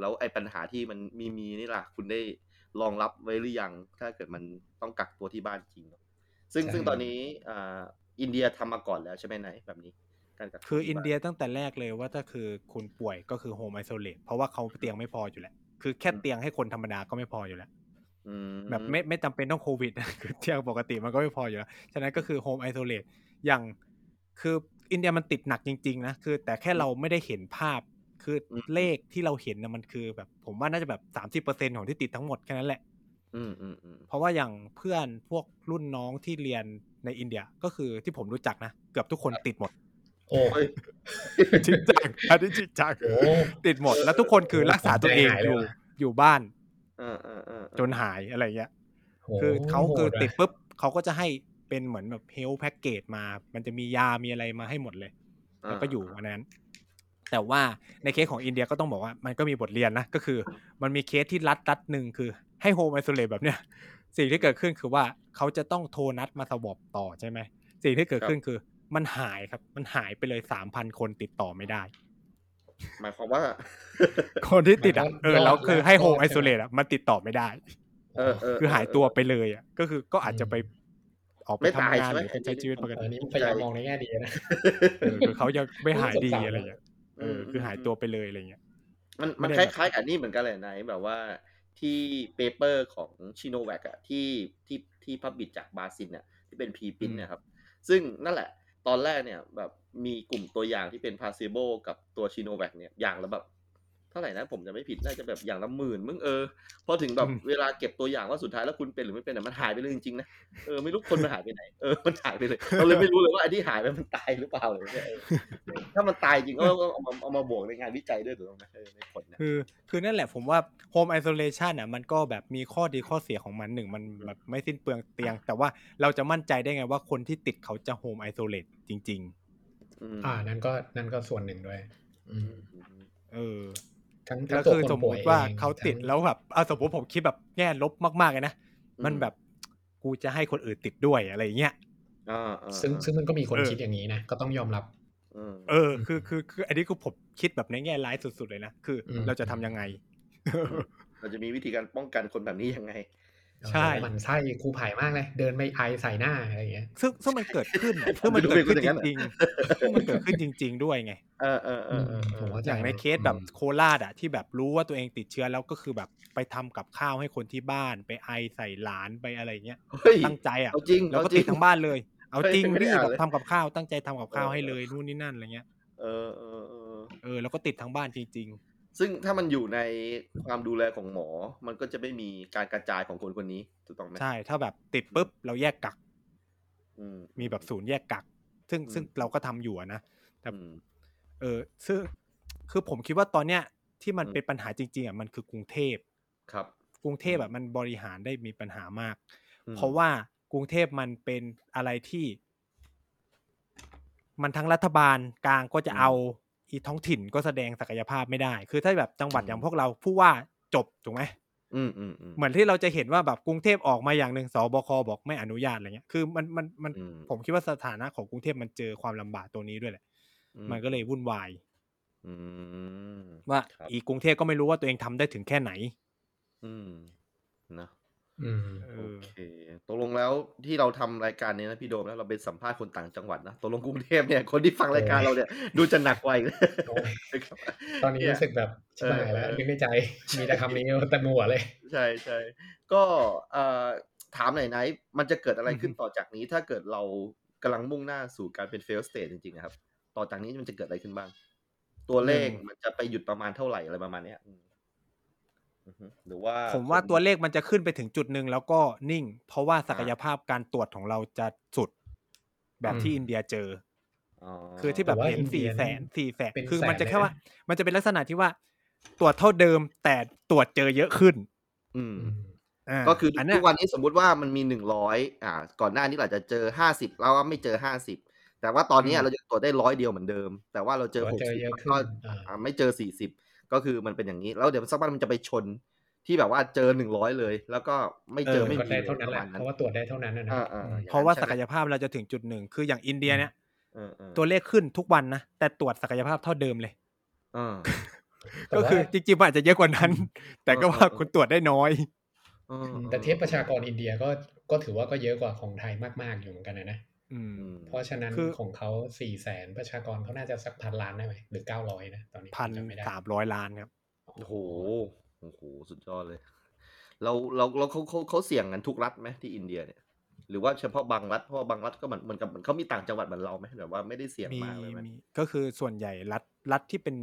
ล้วไอ้ปัญหาที่มันมีนี่ล่ะคุณได้รองรับไว้หรือยังถ้าเกิดมันต้องกักตัวที่บ้านจริงซึ่งตอนนี้อินเดียทำมาก่อนแล้วใช่ไหมไหนแบบนี้คืออินเดียตั้งแต่แรกเลยว่าถ้าคือคุณป่วยก็คือโฮมไอโซเลตเพราะว่าเขาเตียงไม่พออยู่แล้วคือแค่เตียงให้คนธรรมดาก็ไม่พออยู่แล้วแบบไม่จำเป็นต้องโควิดนะคือเตียงปกติมันก็ไม่พออยู่แล้วฉะนั้นก็คือโฮมไอโซเลตอย่างคืออินเดียมันติดหนักจริงๆนะคือแต่แค่เราไม่ได้เห็นภาพคือเลขที่เราเห็นนะมันคือแบบผมว่าน่าจะแบบ 30% ของที่ติดทั้งหมดแค่นั้นแหละเพราะว่าอย่างเพื่อนพวกรุ่นน้องที่เรียนในอินเดียก็คือที่ผมรู้จักนะเกือบทุกคนติดหมดโอ้ยจิตจักอันนี้จิตจักติดหมดแล้วทุกคนคือรักษาตัวเองอยู่บ้านจนหายอะไรเงี้ยคือเขาคือติดปุ๊บเขาก็จะให้เป็นเหมือนแบบเฮลท์แพ็กเกจมามันจะมียามีอะไรมาให้หมดเลยแล้วก็อยู่อันนั้นแต่ว่าในเคสของอินเดียก็ต้องบอกว่ามันก็มีบทเรียนนะก็คือมันมีเคสที่รัดหนึ่งคือให้โฮมไอโซเลตแบบเนี้ยสิ่งที่เกิดขึ้นคือว่าเขาจะต้องโทรนัดมาสวอปต่อใช่ไหมสิ่งที่เกิดขึ้นคือมันหายครับมันหายไปเลย 3,000 คนติดต่อไม่ได้หมายความว่าคนที่ติดแล้วคือให้โฮมไอโซเลตอ่ะมันติดต่อไม่ได้คือหายตัวไปเลยอ่ะก็คือก็อาจจะไปออกไปทำงานหรือไปใช้ชีวิตปกติอันนี้พยายามมองในแง่ดีนะคือเขายังไม่หายดีอะไรอย่างเงี้ยคือหายตัวไปเลยอะไรเงี้ยมันคล้ายๆกับนี่เหมือนกันแหละนายแบบว่าที่เปเปอร์ของชิโนแวคอ่ะที่พับบิชจากบราซิลเนี่ยที่เป็นพรีพิ้นนะครับซึ่งนั่นแหละตอนแรกเนี่ยแบบมีกลุ่มตัวอย่างที่เป็นพาเซโบกับตัวชิโนแวคเนี่ยอย่างละแบบเท่าไหร่นะผมจะไม่ผิดน่าจะแบบอย่างละหมื่นมึงพอถึงแบบเวลาเก็บตัวอย่างว่าสุดท้ายแล้วคุณเป็นหรือไม่เป็นมันหายไปเลยจริงๆนะไม่รู้คนมันหายไปไหนมันหายไปเลยเราเลยไม่รู้เลยว่าไอ้ที่หายไปมันตายหรือเปล่าอะไรเงี้ยถ้ามันตายจริงก็เอามาบวกในงานวิจัยด้วยถูกต้องมั้ยในผลเนี่ยคือนั่นแหละผมว่าโฮมไอโซเลชั่นน่ะมันก็แบบมีข้อดีข้อเสียของมันหนึ่งมันแบบไม่สิ้นเปลืองเตียงแต่ว่าเราจะมั่นใจได้ไงว่าคนที่ติดเขาจะโฮมไอโซเลตจริงๆนั่นก็ส่วนหนึ่งด้วยแล้วคือสมมติว่าเขาติดแล้วแบบสมมติผมคิดแบบแง่ลบมากๆเลยนะมันแบบกูจะให้คนอื่นติดด้วยอะไรเงี้ยซึ่งมันก็มีคนคิดอย่างนี้นะก็ต้องยอมรับคืออันนี้ก็ผมคิดแบบในแง่ร้ายสุดๆเลยนะคือเราจะทำยังไงเราจะมีวิธีการป้องกันคนแบบนี้ยังไงใช่มันใช่ครูไผ่มากเลยเดินไม่อายใส่หน้าอะไรอย่างเงี้ยซึ่งมันเกิดขึ้นมันเกิดขึ้นจริงๆด้วยไงอย่างในเคสแบบโคราชอ่ะที่แบบรู้ว่าตัวเองติดเชื้อแล้วก็คือแบบไปทำกับข้าวให้คนที่บ้านไปไอใส่หลานไปอะไรเงี้ยตั้งใจอ่ะแล้วก็ติดทั้งบ้านเลยเอาจริงนี่แบบทำกับข้าวตั้งใจทำกับข้าวให้เลยนู่นนี่นั่นอะไรเงี้ยแล้วก็ติดทั้งบ้านจริงๆซึ่งถ้ามันอยู่ในความดูแลของหมอมันก็จะไม่มีการกระจายของคนคนนี้ถูกต้องไหมใช่ถ้าแบบติดปุ๊บเราแยกกักมีแบบศูนย์แยกกักซึ่งเราก็ทำอยู่นะ แต่ซึ่งคือผมคิดว่าตอนเนี้ยที่มันเป็นปัญหาจริงๆอ่ะมันคือกรุงเทพครับกรุงเทพอ่ะมันบริหารได้มีปัญหามากเพราะว่ากรุงเทพมันเป็นอะไรที่มันทั้งรัฐบาลกลางก็จะเอาอีท้องถิ่นก็แสดงศักยภาพไม่ได้คือถ้าแบบจังหวัดอย่างพวกเราผู้ว่าจบถูกไหมเหมือนที่เราจะเห็นว่าแบบกรุงเทพออกมาอย่างนึงสบคบอกไม่อนุญาตอะไรเงี้ยคือมันผมคิดว่าสถานะของกรุงเทพมันเจอความลำบากตัวนี้ด้วยแหละมันก็เลยวุ่นวายว่าอีกรุงเทพก็ไม่รู้ว่าตัวเองทำได้ถึงแค่ไหนนะโอเคตกลงแล้วที่เราทำรายการนี้นะพี่โดมแล้วเราเป็นสัมภาษณ์คนต่างจังหวัดนะตกลงกรุงเทพเนี่ยคนที่ฟังรายการเราเนี่ยดูจะหนักไว้ตอนนี้รู้สึกแบบชิบหายแล้วนึกในใจมีแต่คำนี้เต็มหัวเลยใช่ๆก็ถามหน่อยนะมันจะเกิดอะไรขึ้นต่อจากนี้ถ้าเกิดเรากำลังมุ่งหน้าสู่การเป็น fail state จริงๆนะครับต่อจากนี้มันจะเกิดอะไรขึ้นบ้างตัวเลขมันจะไปหยุดประมาณเท่าไหร่อะไรประมาณนี้หรือว่าผมว่าตัวเลขมันจะขึ้นไปถึงจุดนึงแล้วก็นิ่งเพราะว่าศักยภาพการตรวจของเราจะสุดแบบที่อินเดียเจอคือที่แบบเห็น 400,000 คือมันจะแค่ว่ามันจะเป็นลักษณะที่ว่าตรวจเท่าเดิมแต่ตรวจเจอเยอะขึ้นก็คือทุกวันนี้สมมุติว่ามันมี100ก่อนหน้านี้เราจะเจอ50แล้วไม่เจอ50แต่ว่าตอนนี้เราจะตรวจได้100เดียวเหมือนเดิมแต่ว่าเราเจอ60ก็ไม่เจอ40ก็คือมันเป็นอย่างนี้แล้วเดี๋ยวสักพักมันจะไปชนที่แบบว่าเจอ100เลยแล้วก็ไม่เจอไม่มีเท่านั้นเพราะว่าตรวจได้เท่านั้นนะเพราะว่าศักยภาพเราจะถึงจุดหนึ่งคืออย่างอินเดียเนี่ยตัวเลขขึ้นทุกวันนะแต่ตรวจศักยภาพเท่าเดิมเลยก็คือจริงๆอาจจะเยอะกว่านั้นแต่ก็ว่าคนตรวจได้น้อยแต่เทียบประชากรอินเดียก็ถือว่าก็เยอะกว่าของไทยมากๆอยู่เหมือนกันนะเพราะฉะนั้นของเขา 400,000 ประชากรเขาน่าจะสักพันล้านได้ไหมหรือ900นะตอนนี้ 1,300 ล้านครับโอ้โหสุดยอดเลยเราเขาเสี่ยงกันทุกรัฐไหมที่อินเดียเนี่ยหรือว่าเฉพาะบางรัฐเพราะบางรัฐก็เหมือนกับเขามีต่างจังหวัดเหมือนเราไหมแบบว่าไม่ได้เสี่ยงมากเลยมันก็คือส่วนใหญ่รัฐที่เป็น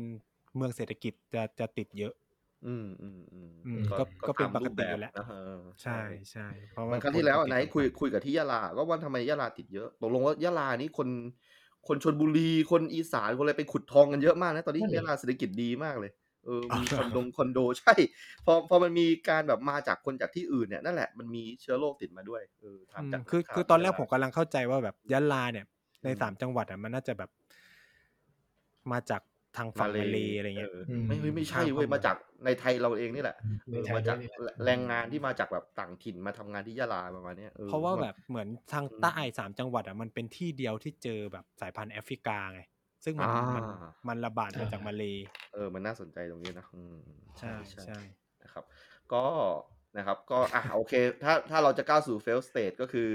เมืองเศรษฐกิจจะติดเยอะก็เป็นปกติอยู่แล้วใช่ใช่เพราะว่าครั้งที่แล้วไหนคุยกับที่ยะลาก็ว่าทำไมยะลาติดเยอะตกลงว่ายะลานี่คนชลบุรีคนอีสานคนอะไรไปขุดทองกันเยอะมากนะตอนนี้ยะลาเศรษฐกิจดีมากเลยมีคอนโดใช่พอมันมีการแบบมาจากคนจากที่อื่นเนี่ยนั่นแหละมันมีเชื้อโรคติดมาด้วยถามจากคือตอนแรกผมกำลังเข้าใจว่าแบบยะลาเนี่ยใน3จังหวัดอ่ะมันน่าจะแบบมาจากทางฝั่งมาเลอะไรเงี้ยไม่ใช่เว้ยมาจากในไทยเราเองนี่แหละมาจากแรงงานที่มาจากแบบต่างถิ่นมาทำงานที่ยะลาประมาณนี้เพราะว่าแบบเหมือนทางใต้3จังหวัดอ่ะมันเป็นที่เดียวที่เจอแบบสายพันธุ์แอฟริกาไงซึ่งมันระบาดมาจากมาเลมันน่าสนใจตรงนี้นะใช่ใช่นะครับก็นะครับก็โอเคถ้าเราจะก้าวสู่ fail state ก็คือ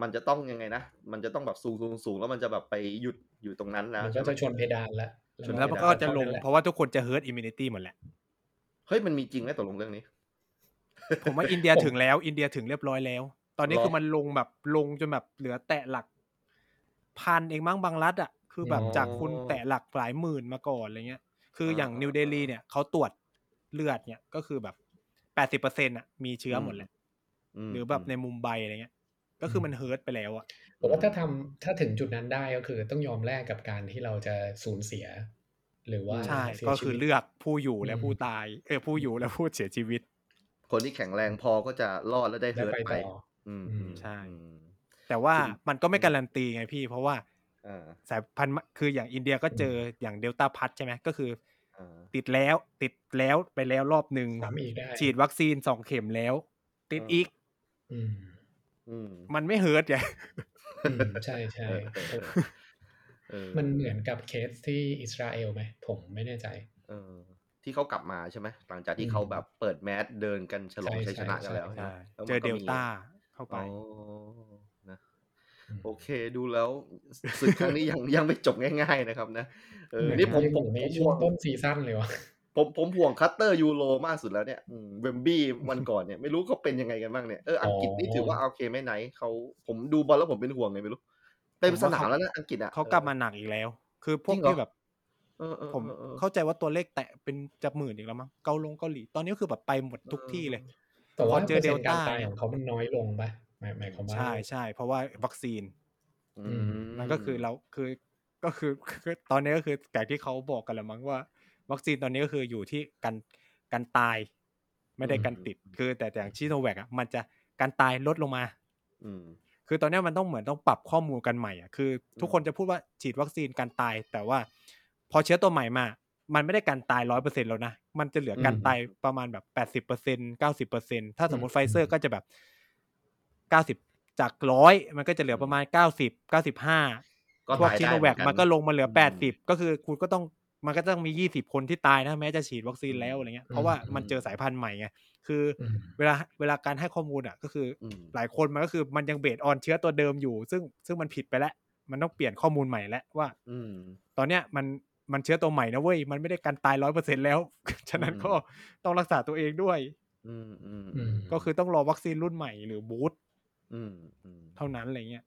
มันจะต้องยังไงนะมันจะต้องแบบสูงแล้วมันจะแบบไปหยุดอยู่ตรงนั้นแล้วจะชนเพดานแล้วส่วนแล้วมันก็จะลงเพราะว่าทุกคนจะ herd immunity หมดแหละเฮ้ยมันมีจริงไหมตกลงเรื่องนี้ผมว่าอินเดียถึงแล้วอินเดียถึงเรียบร้อยแล้วตอนนี้คือมันลงจนแบบเหลือแตะหลักพันเองมั้งบางรัฐอ่ะคือแบบจากคุณแตะหลักหลายหมื่นมาก่อนอะไรเงี้ยคืออย่างนิวเดลีเนี่ยเขาตรวจเลือดเนี่ยก็คือแบบ 80% อ่ะมีเชื้อหมดแหละหรือแบบในมุมไบอะไรเงี้ยก็คือมันเฮิร์ตไปแล้วอ่ะผมว่าถ้าถึงจุดนั้นได้ก็คือต้องยอมแลกกับการที่เราจะสูญเสียหรือว่าใช่ก็คือเลือกผู้อยู่และผู้ตายผู้อยู่และผู้เสียชีวิตคนที่แข็งแรงพอก็จะรอดและได้เฮิร์ตไปใช่แต่ว่ามันก็ไม่การันตีไงพี่เพราะว่าสายพันธุ์คืออย่างอินเดียก็เจออย่างเดลต้าพัดใช่ไหมก็คือติดแล้วไปแล้วรอบหนึ่งฉีดวัคซีน2เข็มแล้วติดอีกมันไม่เฮิร์ตไงใช่ใช่มันเหมือนกับเคสที่อิสราเอลไหมผมไม่แน่ใจที่เขากลับมาใช่ไหมหลังจากที่เขาแบบเปิดแมสเดินกันฉลองชัยชนะกันแล้วเจอเดลต้าเข้าไปนะโอเคดูแล้วศึกครั้งนี้ยังไม่จบง่ายๆนะครับนะนี่ผมในช่วงต้นซีซั่นเลยวะผมห่วงคัตเตอร์ยูโรมากสุดแล้วเนี่ยเวมบี้วันก่อนเนี่ยไม่รู้เขาเป็นยังไงกันบ้างเนี่ยอังกฤษนี่ถือว่าโอเคไหมไหนเขาผมดูบอลแล้วผมเป็นห่วงไงไม่รู้เต็มสนามแล้วนะอังกฤษอ่ะเขากลับมาหนักอีกแล้วคือพวกที่แบบผมเข้าใจว่าตัวเลขแตะเป็นจับหมื่นอีกแล้วมั้งเกาหลีตอนนี้คือแบบไปหมดทุกที่เลยแต่ว่าเจอเดลต้าของเขามันน้อยลงป่ะหมายความว่าใช่เพราะว่าวัคซีนมันก็คือเราคือ ก็คือตอนนี้ก็คือแต่ที่เขาบอกกันแล้วมั้งว่าวัคซีนตอนนี้ก็คืออยู่ที่การตายไม่ได้การติดคือแต่อย่างชิโนแวคอ่ะมันจะการตายลดลงมาคือตอนนี้มันต้องเหมือนต้องปรับข้อมูลกันใหม่อ่ะคือทุกคนจะพูดว่าฉีดวัคซีนการตายแต่ว่าพอเชื้อตัวใหม่มามันไม่ได้การตาย 100% แล้วนะมันจะเหลือการตายประมาณแบบ 80% 90% ถ้าสมมติไฟเซอร์ก็จะแบบ90จาก100มันก็จะเหลือประมาณ90 95ก็ชิโนแวคมันก็ลงมาเหลือ80ก็คือคุณก็ต้องมันก็ต้องมี20คนที่ตายนะแม้จะฉีดวัคซีนแล้วอะไรเงี้ยเพราะว่ามันเจอสายพันธุ์ใหม่ไงคือเวลาการให้ข้อมูลอ่ะก็คือหลายคนมันก็คือมันยังเบสออนเชื้อตัวเดิมอยู่ซึ่งมันผิดไปแล้วมันต้องเปลี่ยนข้อมูลใหม่แล้วว่าตอนเนี้ยมันเชื้อตัวใหม่นะเว้ยมันไม่ได้การตาย 100% แล้วฉะนั้นก็ต้องรักษาตัวเองด้วยก็คือต้องรอวัคซีนรุ่นใหม่หรือบูสต์เท่านั้นอะไรเงี้ย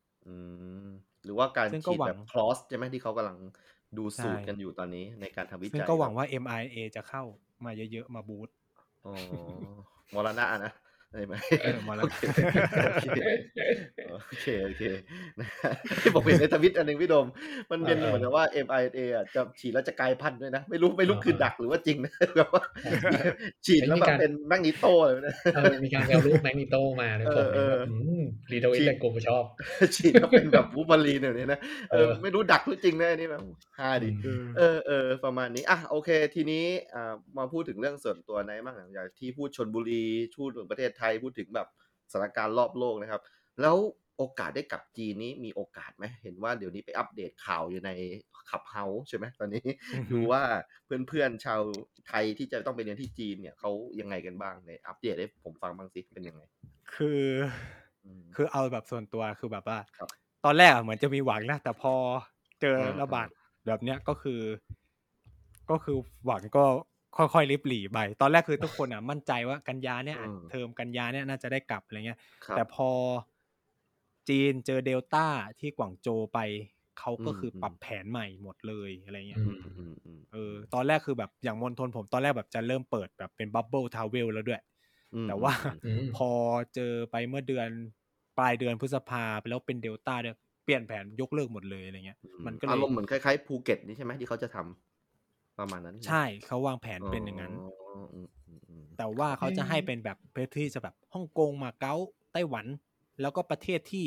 หรือว่าการฉีดแบบคลอสใช่มั้ยที่เขากำลังดูสูตรกันอยู่ตอนนี้ในการทำวิจัยซึ่งก็หวังว่า mRNA จะเข้ามาเยอะๆมาบูสต์อ๋อมรณะนะใช่ไหมมรณะโอเคที่บอกเห็นในทวิตอันนึงพี่ดมมันเป็นเหมือนกับว่า mRNA อ่ะจะฉีดแล้วจะกลายพันธุ์ด้วยนะไม่รู้คือดักหรือว่าจริงนะแบบว่าฉีดแล้วแบบเป็นแมกนีโตอะไรนะมีการเอารูปแมกนีโตมาในผมรีโดอิแต่กลุ่มชอบฉีดแล้วเป็นแบบวูบารีเนี่ยนะไม่รู้ดักหรือจริงนะอันนี้แบบฮาดิประมาณนี้อ่ะโอเคทีนี้มาพูดถึงเรื่องส่วนตัวในบ้างอย่างที่พูดชลบุรีพูดถึงประเทศไทยพูดถึงแบบสถานการณ์รอบโลกนะครับแล้วโอกาสได้กลับจีนนี้มีโอกาสไหมเห็นว่าเดี๋ยวนี้ไปอัปเดตข่าวอยู่ในขับเฮาใช่ไหมตอนนี้ ดูว่าเพื่อนๆชาวไทยที่จะต้องไปเรียนที่จีนเนี่ยเขายังไงกันบ้างในอัปเดตให้ผมฟังบ้างสิเป็นยังไงคือเอาแบบส่วนตัวคือแบบว่าตอนแรกเหมือนจะมีหวังนะแต่พอเจอระบาดแบบเนี้ยก็คือหวังก็ค่อยๆลิบหลีไปตอนแรกคือทุกคนอ่ะมั่นใจว่ากันยาเนี่ยเทอมกันยาเนี่ยน่าจะได้กลับอะไรเงี้ยแต่พอจีนเจอเดลต้าที่กวางโจวไปเขาก็คือปรับแผนใหม่หมดเลยอะไรเงี้ยตอนแรกคือแบบอย่างมณฑลผมตอนแรกแบบจะเริ่มเปิดแบบเป็นบับเบิ้ลทราเวลแล้วด้วยแต่ว่าพอเจอไปเมื่อเดือนปลายเดือนพฤษภาคมแล้วเป็นเดลต้าเนี่ยเปลี่ยนแผนยกเลิกหมดเลยอะไรเงี้ยมันก็อารมณ์เหมือนคล้ายๆภูเก็ตนี่ใช่ไหมที่เขาจะทำประมาณนั้นใช่เขาวางแผนเป็นอย่างนั้นแต่ว่าเขาจะให้เป็นแบบประเทศแบบฮ่องกงมาเก๊าไต้หวันแล้วก็ประเทศที่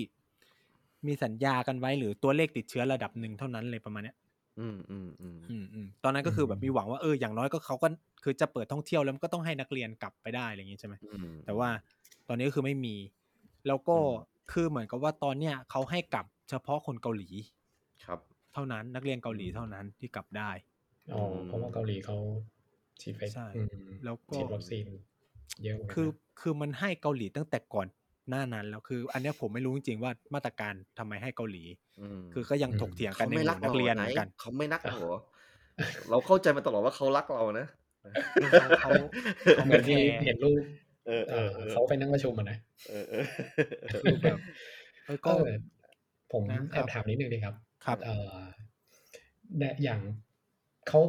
มีสัญญากันไว้หรือตัวเลขติดเชื้อระดับหนึ่งเท่านั้นเลยประมาณเนี้ยตอนนั้นก็คือแบบมีหวังว่าอย่างน้อยก็เขาก็คือจะเปิดท่องเที่ยวแล้วมันก็ต้องให้นักเรียนกลับไปได้อะไรอย่างงี้ใช่ไหมแต่ว่าตอนนี้ก็คือไม่มีแล้วก็คือเหมือนกับว่าตอนเนี้ยเขาให้กลับเฉพาะคนเกาหลีครับเท่านั้นนักเรียนเกาหลีเท่านั้นที่กลับได้อ๋อเพราะว่าเกาหลีเขาฉีดไฟใช่แล้วก็ฉีดวัคซีนเยอะคือมันให้เกาหลีตั้งแต่ก่อนหน้านั้นแล้วคืออันนี้ผมไม่รู้จริงๆว่ามาตรการทำไมให้เกาหลีคือก็ยังถกเถียงกันในนักเรียนเหมือนกันเขาไม่รักเราเหรอเราเข้าใจมาตลอดว่าเขารักเรานะเขาเหมือนที่เห็นรูปเขาไปนั่งประชุมนะคือแบบก็ผมแอบถามนิดนึงดีครับอย่างเขา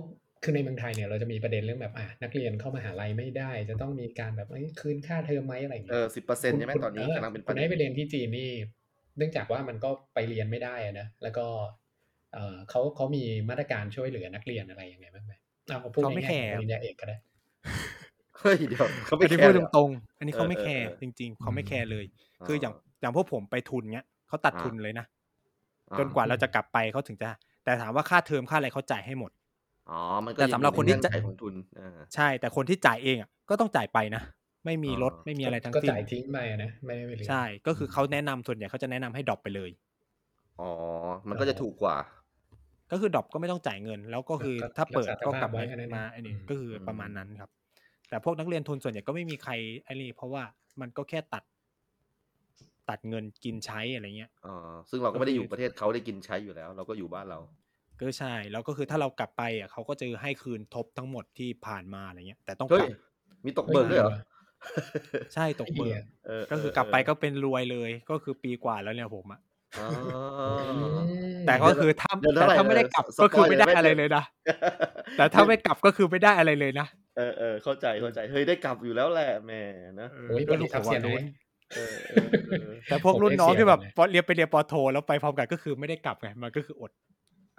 คือในเมืองไทยเนี่ยเราจะมีประเด็นเรื่องแบบนักเรียนเข้ามหาลัยไม่ได้จะต้องมีการแบบคืนค่าเทอมไหมอะไรอย่างเงี้ย10% ใช่ไหมตอนนี้กำลังเป็นประเด็นให้ไปเรียนที่จีนนี่เนื่องจากว่ามันก็ไปเรียนไม่ได้นะแล้วก็เขามีมาตรการช่วยเหลือนักเรียนอะไรยังไงบ้างไหมพูดง่ายๆปริญญาเอกก็ได้เฮ้ยเดี๋ยวเขาไม่แคร์ตรงๆอันนี้เขาไม่แคร์จริงๆเขาไม่แคร์เลยคืออย่างพวกผมไปทุนเงี้ยเขาตัดทุนเลยนะจนกว่าเราจะกลับไปเขาถึงจะแต่ถามว่าค่าเทอมค่าอะไรเขาจ่ายให้หมดอ๋อมันก็แต่สำหรับคนที่จ่ายของทุนใช่แต่คนที่จ่ายเองอ่ะก็ต้องจ่ายไปนะไม่มีลดไม่มีอะไรทั้งสิ้นก็จ่ายทิ้งไปนะไม่ใช่ก็คือเขาแนะนำส่วนใหญ่เขาจะแนะนำให้ดรอปไปเลยอ๋อมันก็จะถูกกว่าก็คือดรอปก็ไม่ต้องจ่ายเงินแล้วก็คือถ้าเปิดก็กลับมาอันนี้ก็คือประมาณนั้นครับแต่พวกนักเรียนทุนส่วนใหญ่ก็ไม่มีใครไอ้นี่เพราะว่ามันก็แค่ตัดเงินกินใช้อะไรเงี้ยอ๋อซึ่งเราก็ไม่ได้อยู่ประเทศเขาได้กินใช้อยู่แล้วเราก็อยู่บ้านเราก็ใช่แล้วก็คือถ้าเรากลับไปอ่ะเขาก็จะให้คืนทบทั้งหมดที่ผ่านมาอะไรเงี้ยแต่ต้องกลับมีตกเบิกด้วยเหรอใช่ตกเบิกก็คือกลับไปก็เป็นรวยเลยก็คือปีกว่าแล้วเนี่ยผมอ่ะแต่ก็คือถ้าไม่ได้กลับก็คือไม่ได้อะไรเลยนะแต่ถ้าไม่กลับก็คือไม่ได้อะไรเลยนะเข้าใจเฮ้ยได้กลับอยู่แล้วแหละแหมนะโอ้ยก็รู้สึกเสียดายแต่พวกรุ่นน้องที่แบบเรียนไปเรียนป.โทแล้วไปพร้อมกันก็คือไม่ได้กลับไงมันก็คืออด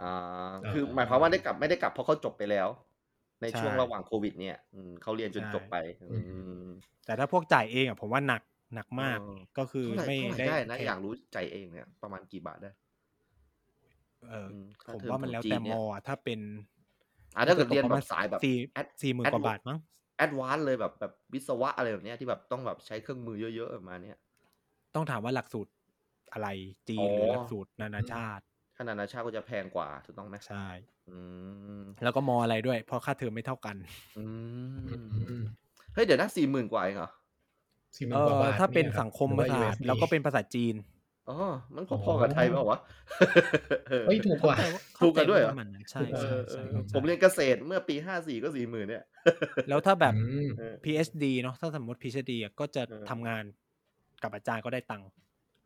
อ่าเอคืออหมายความว่าได้กลับไม่ได้กลับเพราะเขาจบไปแล้ว ในใช่ ช่วงระหว่างโควิด เนี่ยเขาเรียนจนใช่ จบไป อืม มแต่ถ้าพวกจ่ายเองอ่ะผมว่าหนักเอมาก อก็คือไม่เท่าไหร่ได้ได้นะ เทออยามกรู้ใจเองเนี่ย ประมาณกี่บาทได้ ค่าผมเทอมว่าขมัอนงแล้วจีแต่นมเนี่ย อถ้าเป็น มันถ้าจะเกิดตกเรียนประแบมาณบสายแบบสี่แอดสี่หมื่แอนดกว่าวาบาทมั้ง แอดวานเลยแบบวิศวะอะไรแบบเนี้ยที่แบบต้องแบบใช้เครื่องมือเยอะๆประมาณเนี้ยต้องถามว่าหลักสูตรอะไรจีอ๋นอหรือหลักสูตรนานาอืมชาติ ถ้านานาชาติก็จะแพงกว่าถูกต้องไหมใช่ อืม แล้วก็มออะไรด้วย เพราะค่าเทอมไม่เท่ากัน อืมเฮ้ยเดี๋ยวนะ40,000กว่าเองเหรอ40,000 กว่าบาทถ้าเป็เนี่นยครัสับ งคมหรือว่า ศาสตร์ USD แล้วก็เป็นภาษาจีน อ๋อมันอ๋อพอๆกับไทยเปล่าวะ เอ้ยถูกกเข้าว่า ใจว่าถูเข้ากใจกันด้วว่ายเหรปอระมาณนั้นถูใช่กกว่า ใช่ใช่เข้าผใจ มเรียนเกษตรเมื่อปี54ก็40,000เนี่ย แล้วถ้าแบอืบ ม เออ PhD เนาะถ้าสมมติ PhD อะก็จะเออทำงานกับอาจารย์ก็ได้ตังค์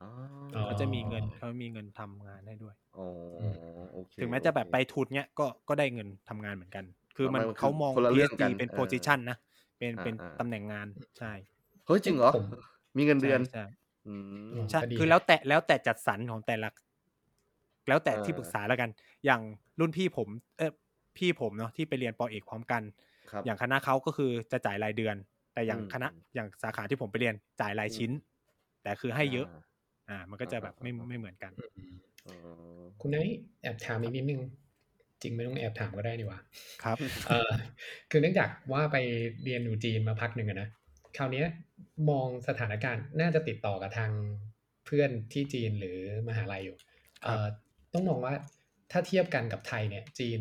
อ๋ออ๋อ เขาจะมีเงินทำงานให้ด้วย อ๋ออืมโอเคถึงแม้โอจะเค แบบไปทุนเนี้ยก็ได้เงินทำงานเหมือนกัน คือมันมันคืเขาอมอง คนละเรื่อง PhD กัน เป็น position นะ อ่าเป็นอ่าตำแหน่งงานใช่ เฮ้ยจริงเหรอ ผม มีเงินเดืใช่อน ใช่อืม ใช่ ก็ดีคือแล้นะวแต่จัดสรรของแต่ละ แล้วแต่เอที่ปรึกอษาแล้วกัน อย่างรุ่นพี่ผม พี่ผมเนาะที่ไปเรียนปอเอกพร้อมกัน ครับ อย่างคณะเขาก็คือจะจ่ายรายเดือน แต่ออืย่างมคณะอืมอย่างสาขาที่ผมไปเรียนจ่ายรายอืมชิ้น แต่คือให้อ่าเยอะ มันก็อ่าจะแบอ่าบไม่อ่าไม่เหมือนกัน อืมอ๋อคุณไนท์แอบถามอีกนิดนึง จริงไม่ต้องแอบถามก็ได้นี่หว่า ครับ เออคือเนื่องจากว่าไปเรียนอยู่จีนมาพักหนึ่งอะนะคราวเนี้ยมองสถานการณ์น่าจะติดต่อกับทางเพื่อนที่จีนหรือมหาลัยอยู่ครับ ต้องมองว่าถ้าเทียบกันกับไทยเนี่ย จีน